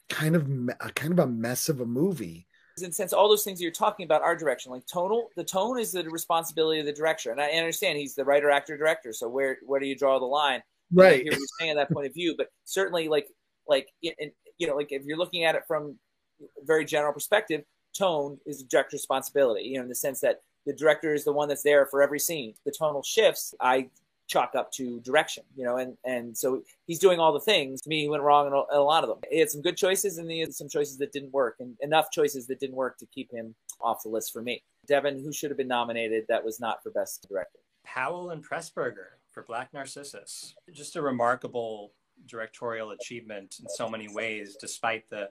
kind of kind of a mess of a movie. And since all those things you're talking about are direction, like tonal, the tone is the responsibility of the director. And I understand he's the writer, actor, director. So where, where do you draw the line? Right. I hear what you're saying at that point of view, but certainly like, like, and, you know, like if you're looking at it from a very general perspective, tone is the director's responsibility, you know, in the sense that the director is the one that's there for every scene. The tonal shifts, I chalk up to direction, you know, and, and so he's doing all the things. To me, he went wrong in a, in a lot of them. He had some good choices and he had some choices that didn't work, and enough choices that didn't work to keep him off the list for me. Devin, who should have been nominated that was not for Best Director? Powell and Pressburger for Black Narcissus. Just a remarkable directorial achievement in so many ways, despite the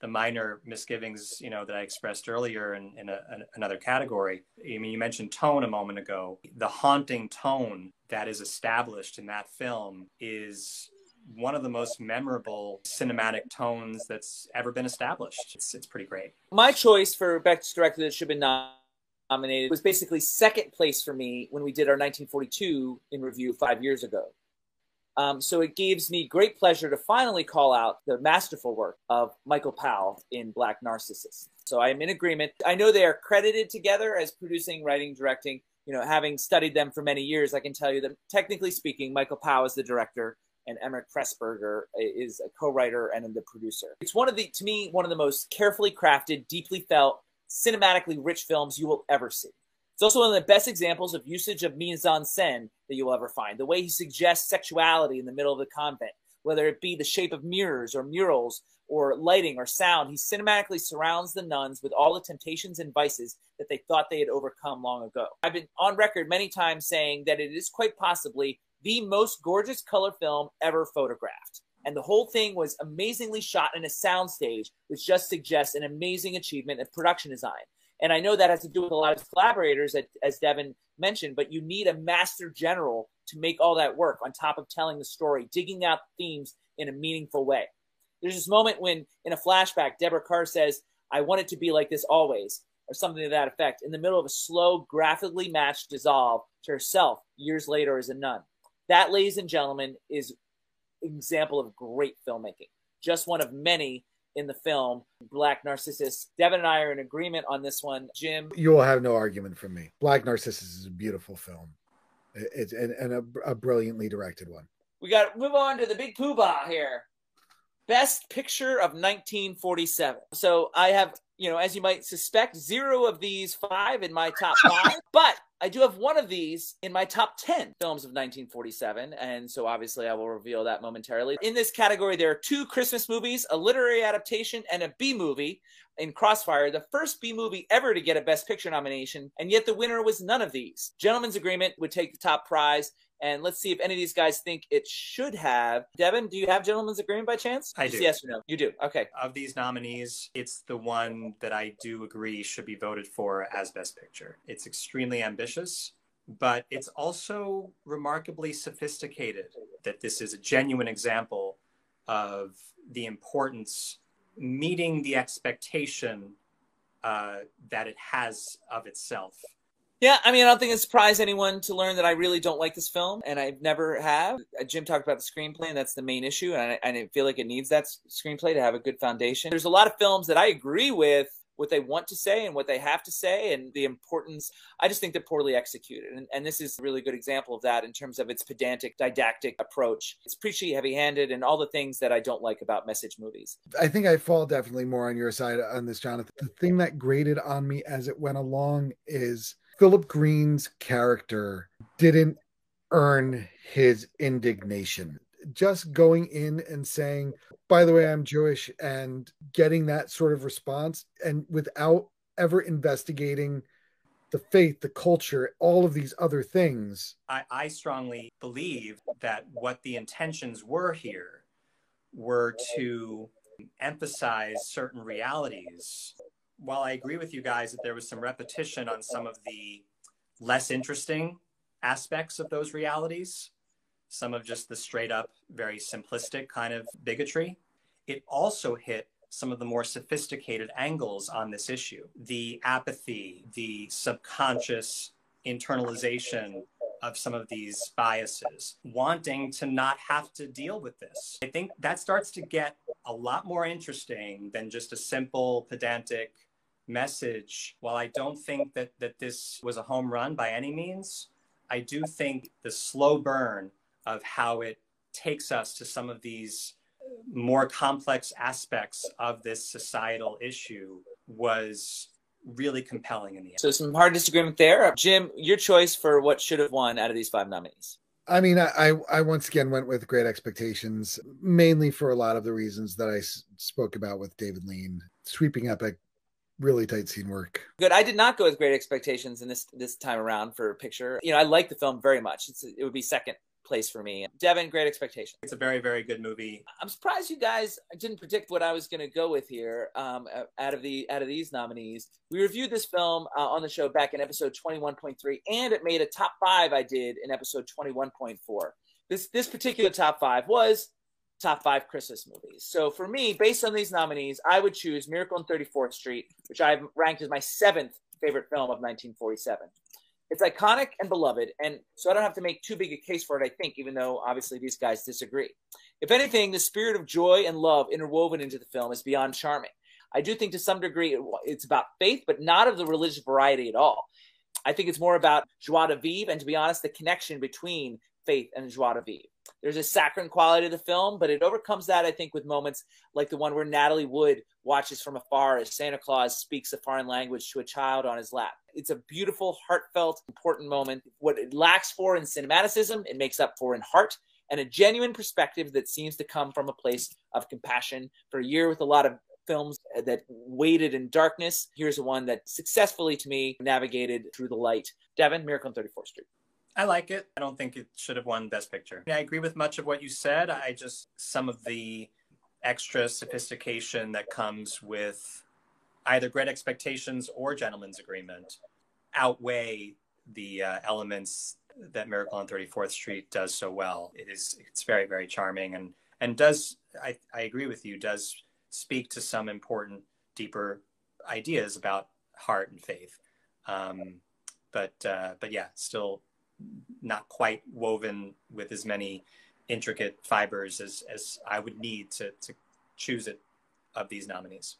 the minor misgivings, you know, that I expressed earlier in, in a, an, another category. I mean, you mentioned tone a moment ago. The haunting tone that is established in that film is one of the most memorable cinematic tones that's ever been established. It's, it's pretty great. My choice for Best Director that should have been nominated was basically second place for me when we did our nineteen forty-two in review five years ago. Um, so it gives me great pleasure to finally call out the masterful work of Michael Powell in Black Narcissus. So I am in agreement. I know they are credited together as producing, writing, directing. You know, having studied them for many years, I can tell you that technically speaking, Michael Powell is the director and Emmerich Pressburger is a co-writer and the producer. It's one of the, to me, one of the most carefully crafted, deeply felt, cinematically rich films you will ever see. It's also one of the best examples of usage of mise-en-scène that you'll ever find. The way he suggests sexuality in the middle of the convent, whether it be the shape of mirrors or murals or lighting or sound, he cinematically surrounds the nuns with all the temptations and vices that they thought they had overcome long ago. I've been on record many times saying that it is quite possibly the most gorgeous color film ever photographed. And the whole thing was amazingly shot in a soundstage, which just suggests an amazing achievement in production design. And I know that has to do with a lot of his collaborators, as Devin mentioned, but you need a master general to make all that work on top of telling the story, digging out themes in a meaningful way. There's this moment when, in a flashback, Deborah Kerr says, "I want it to be like this always," or something to that effect, in the middle of a slow, graphically matched dissolve to herself years later as a nun. That, ladies and gentlemen, is an example of great filmmaking. Just one of many in the film Black Narcissus. Devin and I are in agreement on this one. Jim? You will have no argument from me. Black Narcissus is a beautiful film. It's and, and a, a brilliantly directed one. We got to move on to the big poobah here. Best Picture of nineteen forty-seven. So I have, you know, as you might suspect, zero of these five in my top five, but I do have one of these in my top ten films of nineteen forty-seven, and so obviously I will reveal that momentarily. In this category, there are two Christmas movies, a literary adaptation, and a B-movie in Crossfire, the first B-movie ever to get a Best Picture nomination, and yet the winner was none of these. Gentleman's Agreement would take the top prize, and let's see if any of these guys think it should have. Devin, do you have Gentleman's Agreement by chance? I do. Just yes or no? You do, okay. Of these nominees, it's the one that I do agree should be voted for as Best Picture. It's extremely ambitious, but it's also remarkably sophisticated, that this is a genuine example of the importance meeting the expectation uh, that it has of itself. Yeah, I mean, I don't think it surprised anyone to learn that I really don't like this film, and I never have. Jim talked about the screenplay, and that's the main issue, and I, and I feel like it needs that screenplay to have a good foundation. There's a lot of films that I agree with what they want to say and what they have to say and the importance. I just think they're poorly executed, and, and this is a really good example of that in terms of its pedantic, didactic approach. It's preachy, heavy-handed, and all the things that I don't like about message movies. I think I fall definitely more on your side on this, Jonathan. The thing that grated on me as it went along is Philip Green's character didn't earn his indignation. Just going in and saying, by the way, I'm Jewish, and getting that sort of response, and without ever investigating the faith, the culture, all of these other things. I, I strongly believe that what the intentions were here were to emphasize certain realities. While I agree with you guys that there was some repetition on some of the less interesting aspects of those realities, some of just the straight up, very simplistic kind of bigotry, it also hit some of the more sophisticated angles on this issue. The apathy, the subconscious internalization of some of these biases, wanting to not have to deal with this. I think that starts to get a lot more interesting than just a simple pedantic message. While I don't think that, that this was a home run by any means, I do think the slow burn of how it takes us to some of these more complex aspects of this societal issue was really compelling in the end. So some hard disagreement there. Jim, your choice for what should have won out of these five nominees? I mean, I, I once again went with Great Expectations, mainly for a lot of the reasons that I s spoke about with David Lean. Sweeping epic, really tight scene work. Good. I did not go with Great Expectations in this, this time around for picture. You know, I like the film very much. It's, it would be second place for me. Devin, Great Expectations. It's a very, very good movie. I'm surprised you guys didn't predict what I was going to go with here. Um, out of the out of these nominees, we reviewed this film uh, on the show back in episode twenty-one point three, and it made a top five I did in episode twenty-one point four. This this particular top five was top five Christmas movies. So for me, based on these nominees, I would choose Miracle on thirty-fourth Street, which I've ranked as my seventh favorite film of nineteen forty-seven. It's iconic and beloved, and so I don't have to make too big a case for it, I think, even though obviously these guys disagree. If anything, the spirit of joy and love interwoven into the film is beyond charming. I do think to some degree it, it's about faith, but not of the religious variety at all. I think it's more about joie de vivre, and to be honest, the connection between faith and joie de vivre. There's a saccharine quality to the film, but it overcomes that, I think, with moments like the one where Natalie Wood watches from afar as Santa Claus speaks a foreign language to a child on his lap. It's a beautiful, heartfelt, important moment. What it lacks for in cinematicism, it makes up for in heart, and a genuine perspective that seems to come from a place of compassion. For a year with a lot of films that waited in darkness, here's one that successfully, to me, navigated through the light. Devin, Miracle on thirty-fourth Street. I like it. I don't think it should have won Best Picture. I agree with much of what you said. I just, some of the extra sophistication that comes with either Great Expectations or Gentleman's Agreement outweigh the uh, elements that Miracle on thirty-fourth Street does so well. It is, it's very, very charming, and, and does, I, I agree with you, does speak to some important, deeper ideas about heart and faith. Um, but, uh, but yeah, still not quite woven with as many intricate fibers as, as I would need to, to choose it of these nominees.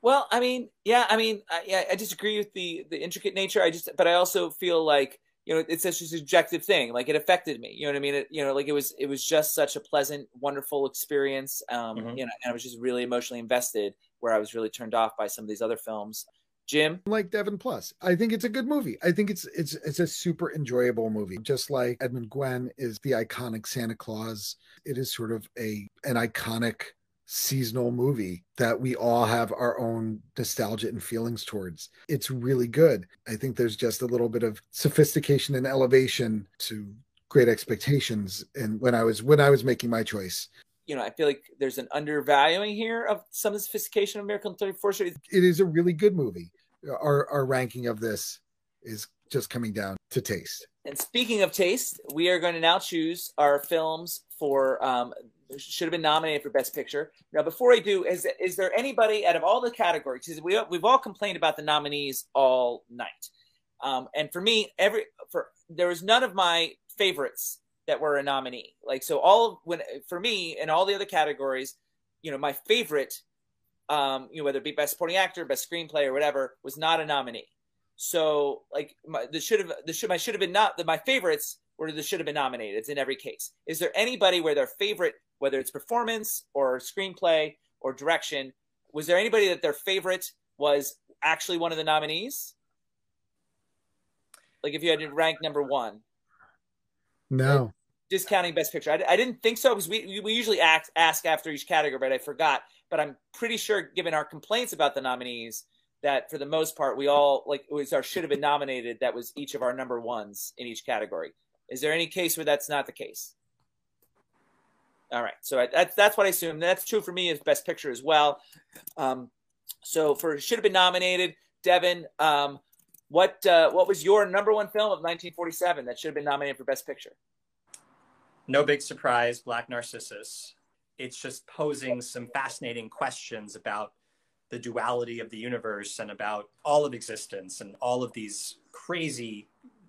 Well, I mean, yeah, I mean, I, yeah, I disagree with the, the intricate nature. I just, but I also feel like, you know, it's such a subjective thing. Like, it affected me, you know what I mean? It, you know, like it was, it was just such a pleasant, wonderful experience. Um, mm-hmm. You know, and I was just really emotionally invested, where I was really turned off by some of these other films. Jim? Like Devin Plus, I think it's a good movie. I think it's it's it's a super enjoyable movie. Just like Edmund Gwenn is the iconic Santa Claus, it is sort of a an iconic seasonal movie that we all have our own nostalgia and feelings towards. It's really good. I think there's just a little bit of sophistication and elevation to Great Expectations. And when I was when I was making my choice, you know, I feel like there's an undervaluing here of some of the sophistication of Miracle on thirty-fourth Street. It is a really good movie. Our, our ranking of this is just coming down to taste. And speaking of taste, we are going to now choose our films for, um, should have been nominated for Best Picture. Now, before I do, is, is there anybody out of all the categories, because we, we've all complained about the nominees all night. Um, and for me, every for there was none of my favorites that were a nominee. Like, so all of, when, for me in all the other categories, you know, my favorite, um, you know, whether it be Best Supporting Actor, Best Screenplay or whatever, was not a nominee. So like my, the should have, the should, my should have been not the, my favorites were the should have been nominated. It's in every case. Is there anybody where their favorite, whether it's performance or screenplay or direction, was there anybody that their favorite was actually one of the nominees? Like if you had to rank number one. No. Discounting Best Picture. I, I didn't think so, because we, we usually ask, ask after each category, but I forgot. But I'm pretty sure, given our complaints about the nominees, that for the most part, we all, like, it was our should have been nominated. That was each of our number ones in each category. Is there any case where that's not the case? All right. So I, that's, that's what I assume. That's true for me as Best Picture as well. Um, so for should have been nominated, Devin, um, What uh, what was your number one film of nineteen forty-seven that should have been nominated for Best Picture? No big surprise, Black Narcissus. It's just posing some fascinating questions about the duality of the universe and about all of existence and all of these crazy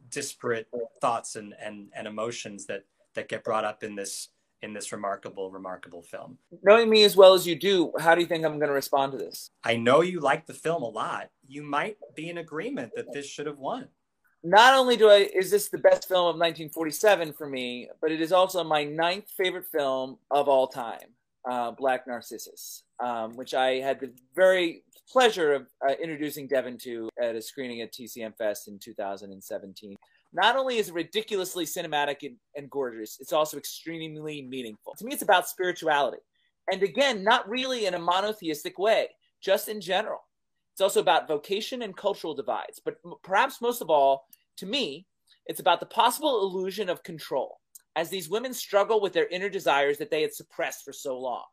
disparate thoughts and, and, and emotions that, that get brought up in this, in this remarkable, remarkable film. Knowing me as well as you do, how do you think I'm going to respond to this? I know you like the film a lot. You might be in agreement that this should have won. Not only do I, is this the best film of nineteen forty-seven for me, but it is also my ninth favorite film of all time, uh, Black Narcissus, um, which I had the very pleasure of uh, introducing Devin to at a screening at T C M Fest in two thousand seventeen. Not only is it ridiculously cinematic and, and gorgeous, it's also extremely meaningful. To me, it's about spirituality. And again, not really in a monotheistic way, just in general. It's also about vocation and cultural divides. But perhaps most of all, to me, it's about the possible illusion of control as these women struggle with their inner desires that they had suppressed for so long.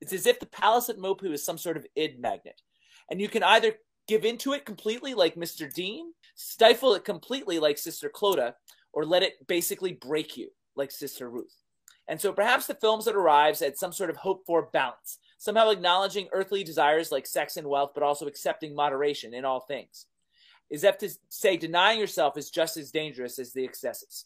It's as if the palace at Mopu is some sort of id magnet. And you can either give into it completely like Mister Dean, stifle it completely like Sister Clodagh, or let it basically break you like Sister Ruth. And so perhaps the films that arrives at some sort of hope for balance, somehow acknowledging earthly desires like sex and wealth, but also accepting moderation in all things, is apt to say denying yourself is just as dangerous as the excesses.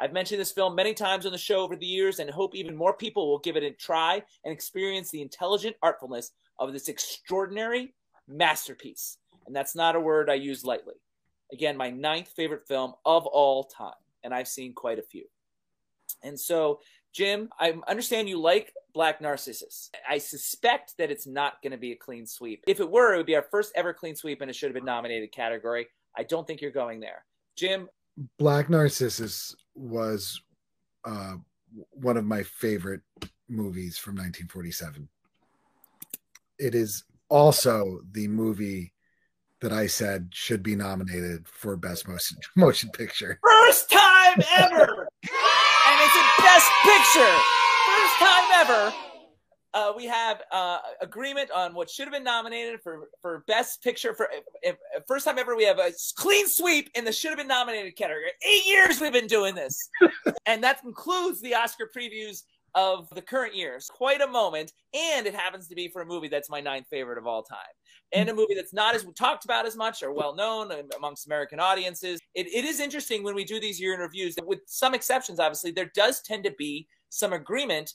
I've mentioned this film many times on the show over the years and hope even more people will give it a try and experience the intelligent artfulness of this extraordinary masterpiece. And that's not a word I use lightly. Again, my ninth favorite film of all time, and I've seen quite a few. And so, Jim, I understand you like Black Narcissus. I suspect that it's not going to be a clean sweep. If it were, it would be our first ever clean sweep, and it should have been nominated category. I don't think you're going there. Jim? Black Narcissus was uh, one of my favorite movies from nineteen forty-seven. It is also the movie that I said should be nominated for Best Motion, motion Picture. First time ever! And it's a Best Picture! First time ever! Uh, we have uh, agreement on what should have been nominated for, for Best Picture. For if, if, first time ever, we have a clean sweep in the should have been nominated category. Eight years we've been doing this. And that concludes the Oscar previews of the current years. Quite a moment, and it happens to be for a movie that's my ninth favorite of all time, and a movie that's not as talked about as much or well known amongst American audiences. It, it is interesting when we do these year in reviews that, with some exceptions obviously, there does tend to be some agreement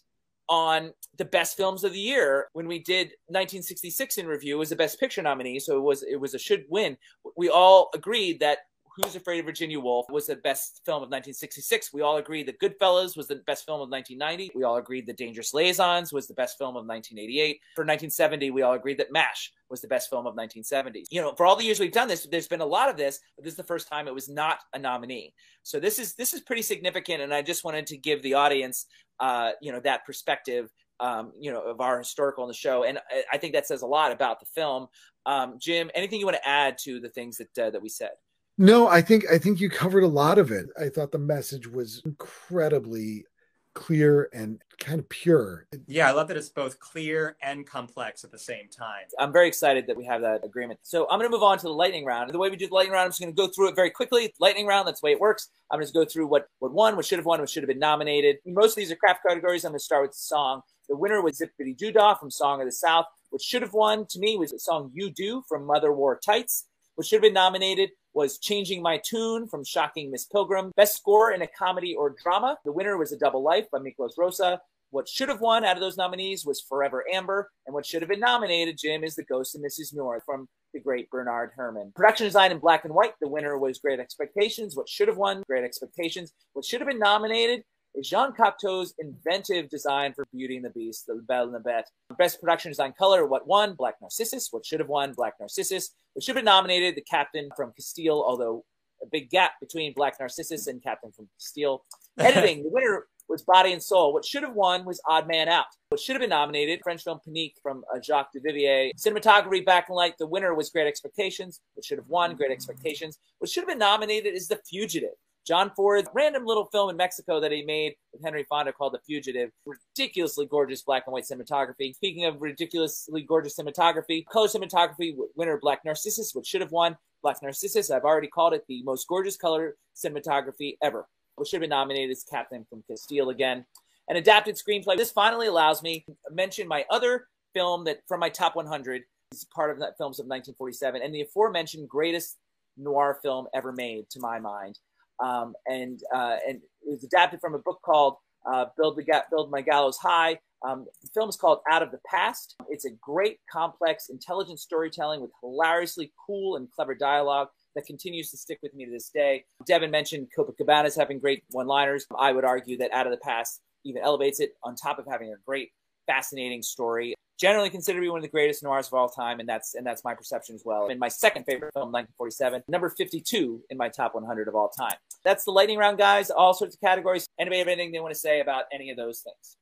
on the best films of the year. When we did nineteen sixty-six in review, it was a Best Picture nominee, so it was it was a should win. We all agreed that Who's Afraid of Virginia Woolf was the best film of nineteen sixty-six. We all agreed that Goodfellas was the best film of nineteen ninety. We all agreed that Dangerous Liaisons was the best film of nineteen eighty-eight. For nineteen seventy, we all agreed that MASH was the best film of nineteen seventy. You know, for all the years we've done this, there's been a lot of this, but this is the first time it was not a nominee. So this is this is pretty significant, and I just wanted to give the audience, uh, you know, that perspective, um, you know, of our historical on the show, and I, I think that says a lot about the film. Um, Jim, anything you want to add to the things that uh, that we said? No, I think I think you covered a lot of it. I thought the message was incredibly clear and kind of pure. Yeah, I love that it's both clear and complex at the same time. I'm very excited that we have that agreement. So I'm going to move on to the lightning round. The way we do the lightning round, I'm just going to go through it very quickly. Lightning round, that's the way it works. I'm going to go through what, what won, what should have won, what should have been nominated. Most of these are craft categories. I'm going to start with the song. The winner was Zippity Doo Dah from Song of the South. What should have won to me was the song You Do from Mother Wore Tights. What should have been nominated was Changing My Tune from Shocking Miss Pilgrim. Best score in a comedy or drama. The winner was A Double Life by Miklos Rosa. What should have won out of those nominees was Forever Amber. And what should have been nominated, Jim, is The Ghost of Missus Muir from the great Bernard Herrmann. Production design in black and white. The winner was Great Expectations. What should have won, Great Expectations. What should have been nominated is Jean Cocteau's inventive design for Beauty and the Beast, The Belle and the Bête. Best production design color, what won? Black Narcissus. What should have won? Black Narcissus. What should have been nominated? The Captain from Castile, although a big gap between Black Narcissus and Captain from Castile. Editing, the winner was Body and Soul. What should have won was Odd Man Out. What should have been nominated, French film Panique from Jacques Duvivier. Cinematography, back and light, the winner was Great Expectations. What should have won? Great Expectations. What should have been nominated is The Fugitive. John Ford's random little film in Mexico that he made with Henry Fonda called The Fugitive. Ridiculously gorgeous black and white cinematography. Speaking of ridiculously gorgeous cinematography, color cinematography, winner Black Narcissus, which should have won Black Narcissus. I've already called it the most gorgeous color cinematography ever. What should have been nominated is Captain from Castile again. An adapted screenplay. This finally allows me to mention my other film that from my top one hundred is part of that films of nineteen forty-seven, and the aforementioned greatest noir film ever made, to my mind. Um, and uh, and it was adapted from a book called uh, Build the Ga- Build My Gallows High. Um, the film is called Out of the Past. It's a great, complex, intelligent storytelling with hilariously cool and clever dialogue that continues to stick with me to this day. Devin mentioned Copacabana's having great one-liners. I would argue that Out of the Past even elevates it on top of having a great, fascinating story. Generally considered to be one of the greatest noirs of all time, and that's and that's my perception as well. And my second favorite film, nineteen forty-seven, number fifty-two in my top one hundred of all time. That's the lightning round, guys, all sorts of categories. Anybody have anything they want to say about any of those things?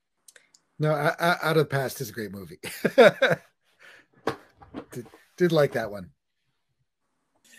No, I, I, Out of the Past is a great movie. did, did like that one.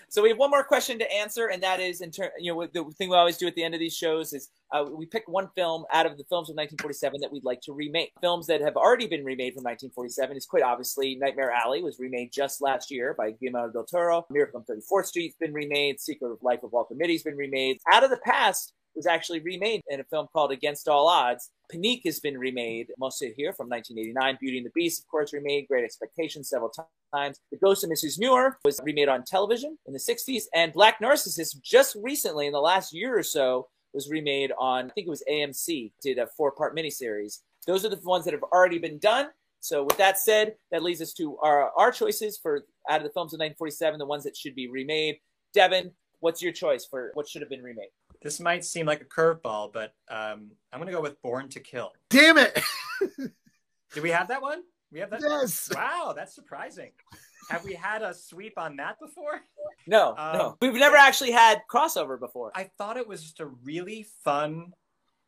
So we have one more question to answer, and that is, in ter- you know, the thing we always do at the end of these shows is uh, we pick one film out of the films of nineteen forty-seven that we'd like to remake. Films that have already been remade from nineteen forty-seven is quite obviously Nightmare Alley was remade just last year by Guillermo del Toro. Miracle on thirty-fourth Street's been remade. Secret of Life of Walter Mitty's been remade. Out of the Past was actually remade in a film called Against All Odds. Panique has been remade, mostly here, from nineteen eighty-nine. Beauty and the Beast, of course, remade. Great Expectations several times. The Ghost of Missus Muir was remade on television in the sixties. And Black Narcissist, just recently, in the last year or so, was remade on, I think it was A M C, did a four-part miniseries. Those are the ones that have already been done. So with that said, that leads us to our, our choices for out of the films of nineteen forty-seven, the ones that should be remade. Devin, what's your choice for what should have been remade? This might seem like a curveball, but um, I'm going to go with Born to Kill. Damn it! Do we have that one? We have that? Yes! One? Wow, that's surprising. Have we had a sweep on that before? No, um, no. We've never actually had crossover before. I thought it was just a really fun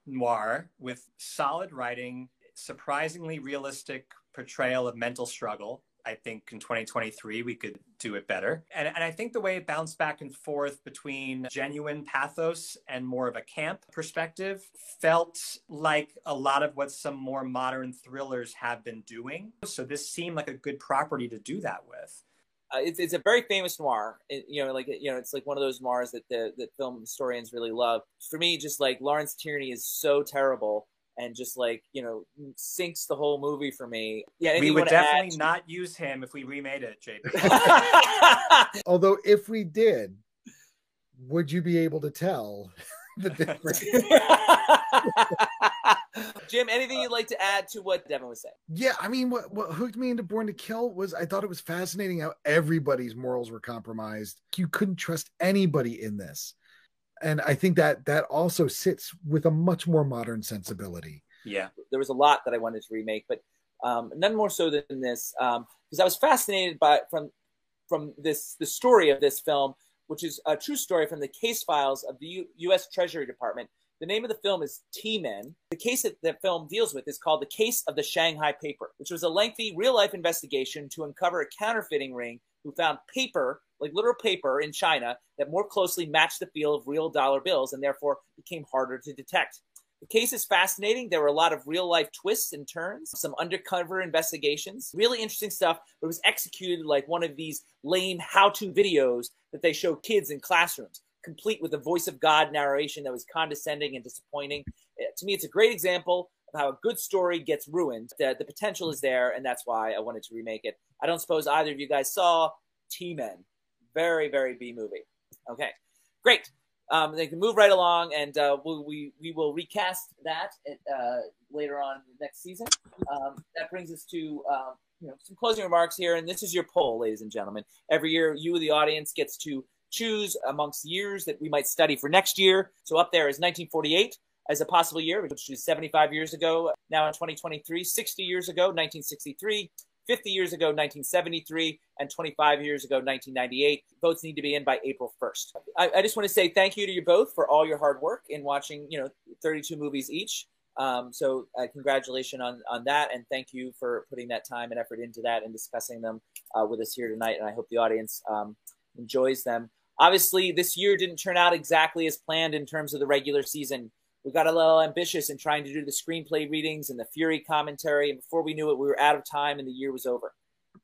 noir with solid writing, surprisingly realistic portrayal of mental struggle. I think in twenty twenty-three, we could do it better. And, and I think the way it bounced back and forth between genuine pathos and more of a camp perspective felt like a lot of what some more modern thrillers have been doing. So this seemed like a good property to do that with. Uh, it's, it's a very famous noir. It, you know, like, you know, it's like one of those noirs that the that film historians really love. For me, just like Lawrence Tierney is so terrible. And just like, you know, sinks the whole movie for me. Yeah, we would definitely add? Not use him if we remade it, J P. Although if we did, would you be able to tell the difference? Jim, anything you'd like to add to what Devin was saying? Yeah, I mean, what, what hooked me into Born to Kill was I thought it was fascinating how everybody's morals were compromised. You couldn't trust anybody in this. And I think that that also sits with a much more modern sensibility. Yeah. There was a lot that I wanted to remake, but um, none more so than this, because um, I was fascinated by from from this the story of this film, which is a true story from the case files of the U- U.S. Treasury Department. The name of the film is T-Men. The case that the film deals with is called The Case of the Shanghai Paper, which was a lengthy real-life investigation to uncover a counterfeiting ring who found paper, like literal paper in China, that more closely matched the feel of real dollar bills and therefore became harder to detect. The case is fascinating. There were a lot of real life twists and turns, some undercover investigations, really interesting stuff, but it was executed like one of these lame how-to videos that they show kids in classrooms, complete with a voice of God narration that was condescending and disappointing. To me, it's a great example of how a good story gets ruined. The, the potential is there, and that's why I wanted to remake it. I don't suppose either of you guys saw T-Men. Very, very B movie. Okay, great. Um, they can move right along, and uh, we'll, we we will recast that at, uh, later on next season. Um, that brings us to uh, you know, some closing remarks here, and this is your poll, ladies and gentlemen. Every year, you, the audience, gets to choose amongst years that we might study for next year. So up there is nineteen forty-eight as a possible year, which is seventy-five years ago. Now in twenty twenty-three, sixty years ago, nineteen sixty-three. fifty years ago, nineteen seventy-three, and twenty-five years ago, nineteen ninety-eight. Votes need to be in by April first. I, I just want to say thank you to you both for all your hard work in watching, you know, thirty-two movies each. Um, so uh, congratulations on, on that, and thank you for putting that time and effort into that and discussing them uh, with us here tonight, and I hope the audience um, enjoys them. Obviously, this year didn't turn out exactly as planned in terms of the regular season. We got a little ambitious in trying to do the screenplay readings and the Fury commentary, and before we knew it, we were out of time and the year was over.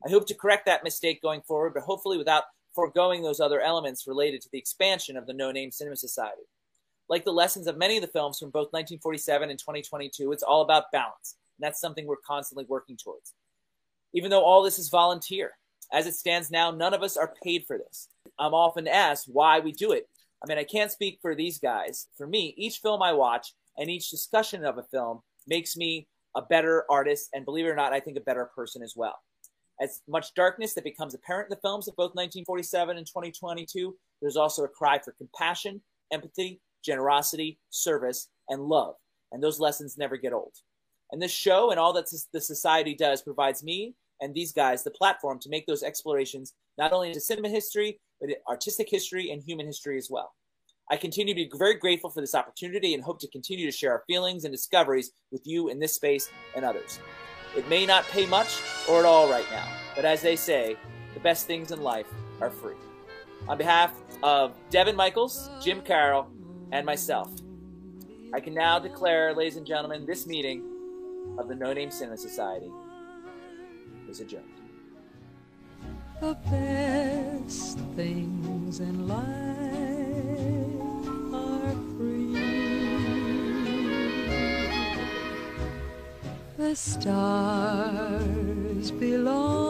I hope to correct that mistake going forward, but hopefully without foregoing those other elements related to the expansion of the No Name Cinema Society. Like the lessons of many of the films from both nineteen forty-seven and twenty twenty-two, it's all about balance, and that's something we're constantly working towards. Even though all this is volunteer, as it stands now, none of us are paid for this. I'm often asked why we do it. I mean, I can't speak for these guys. For me, each film I watch and each discussion of a film makes me a better artist, and believe it or not, I think a better person as well. As much darkness that becomes apparent in the films of both nineteen forty-seven and twenty twenty-two, there's also a cry for compassion, empathy, generosity, service, and love. And those lessons never get old. And this show and all that the society does provides me and these guys the platform to make those explorations, not only into cinema history, but artistic history and human history as well. I continue to be very grateful for this opportunity and hope to continue to share our feelings and discoveries with you in this space and others. It may not pay much or at all right now, but as they say, the best things in life are free. On behalf of Devin Michaels, Jim Carroll, and myself, I can now declare, ladies and gentlemen, this meeting of the No Name Cinema Society is adjourned. The best things in life are free. The stars belong.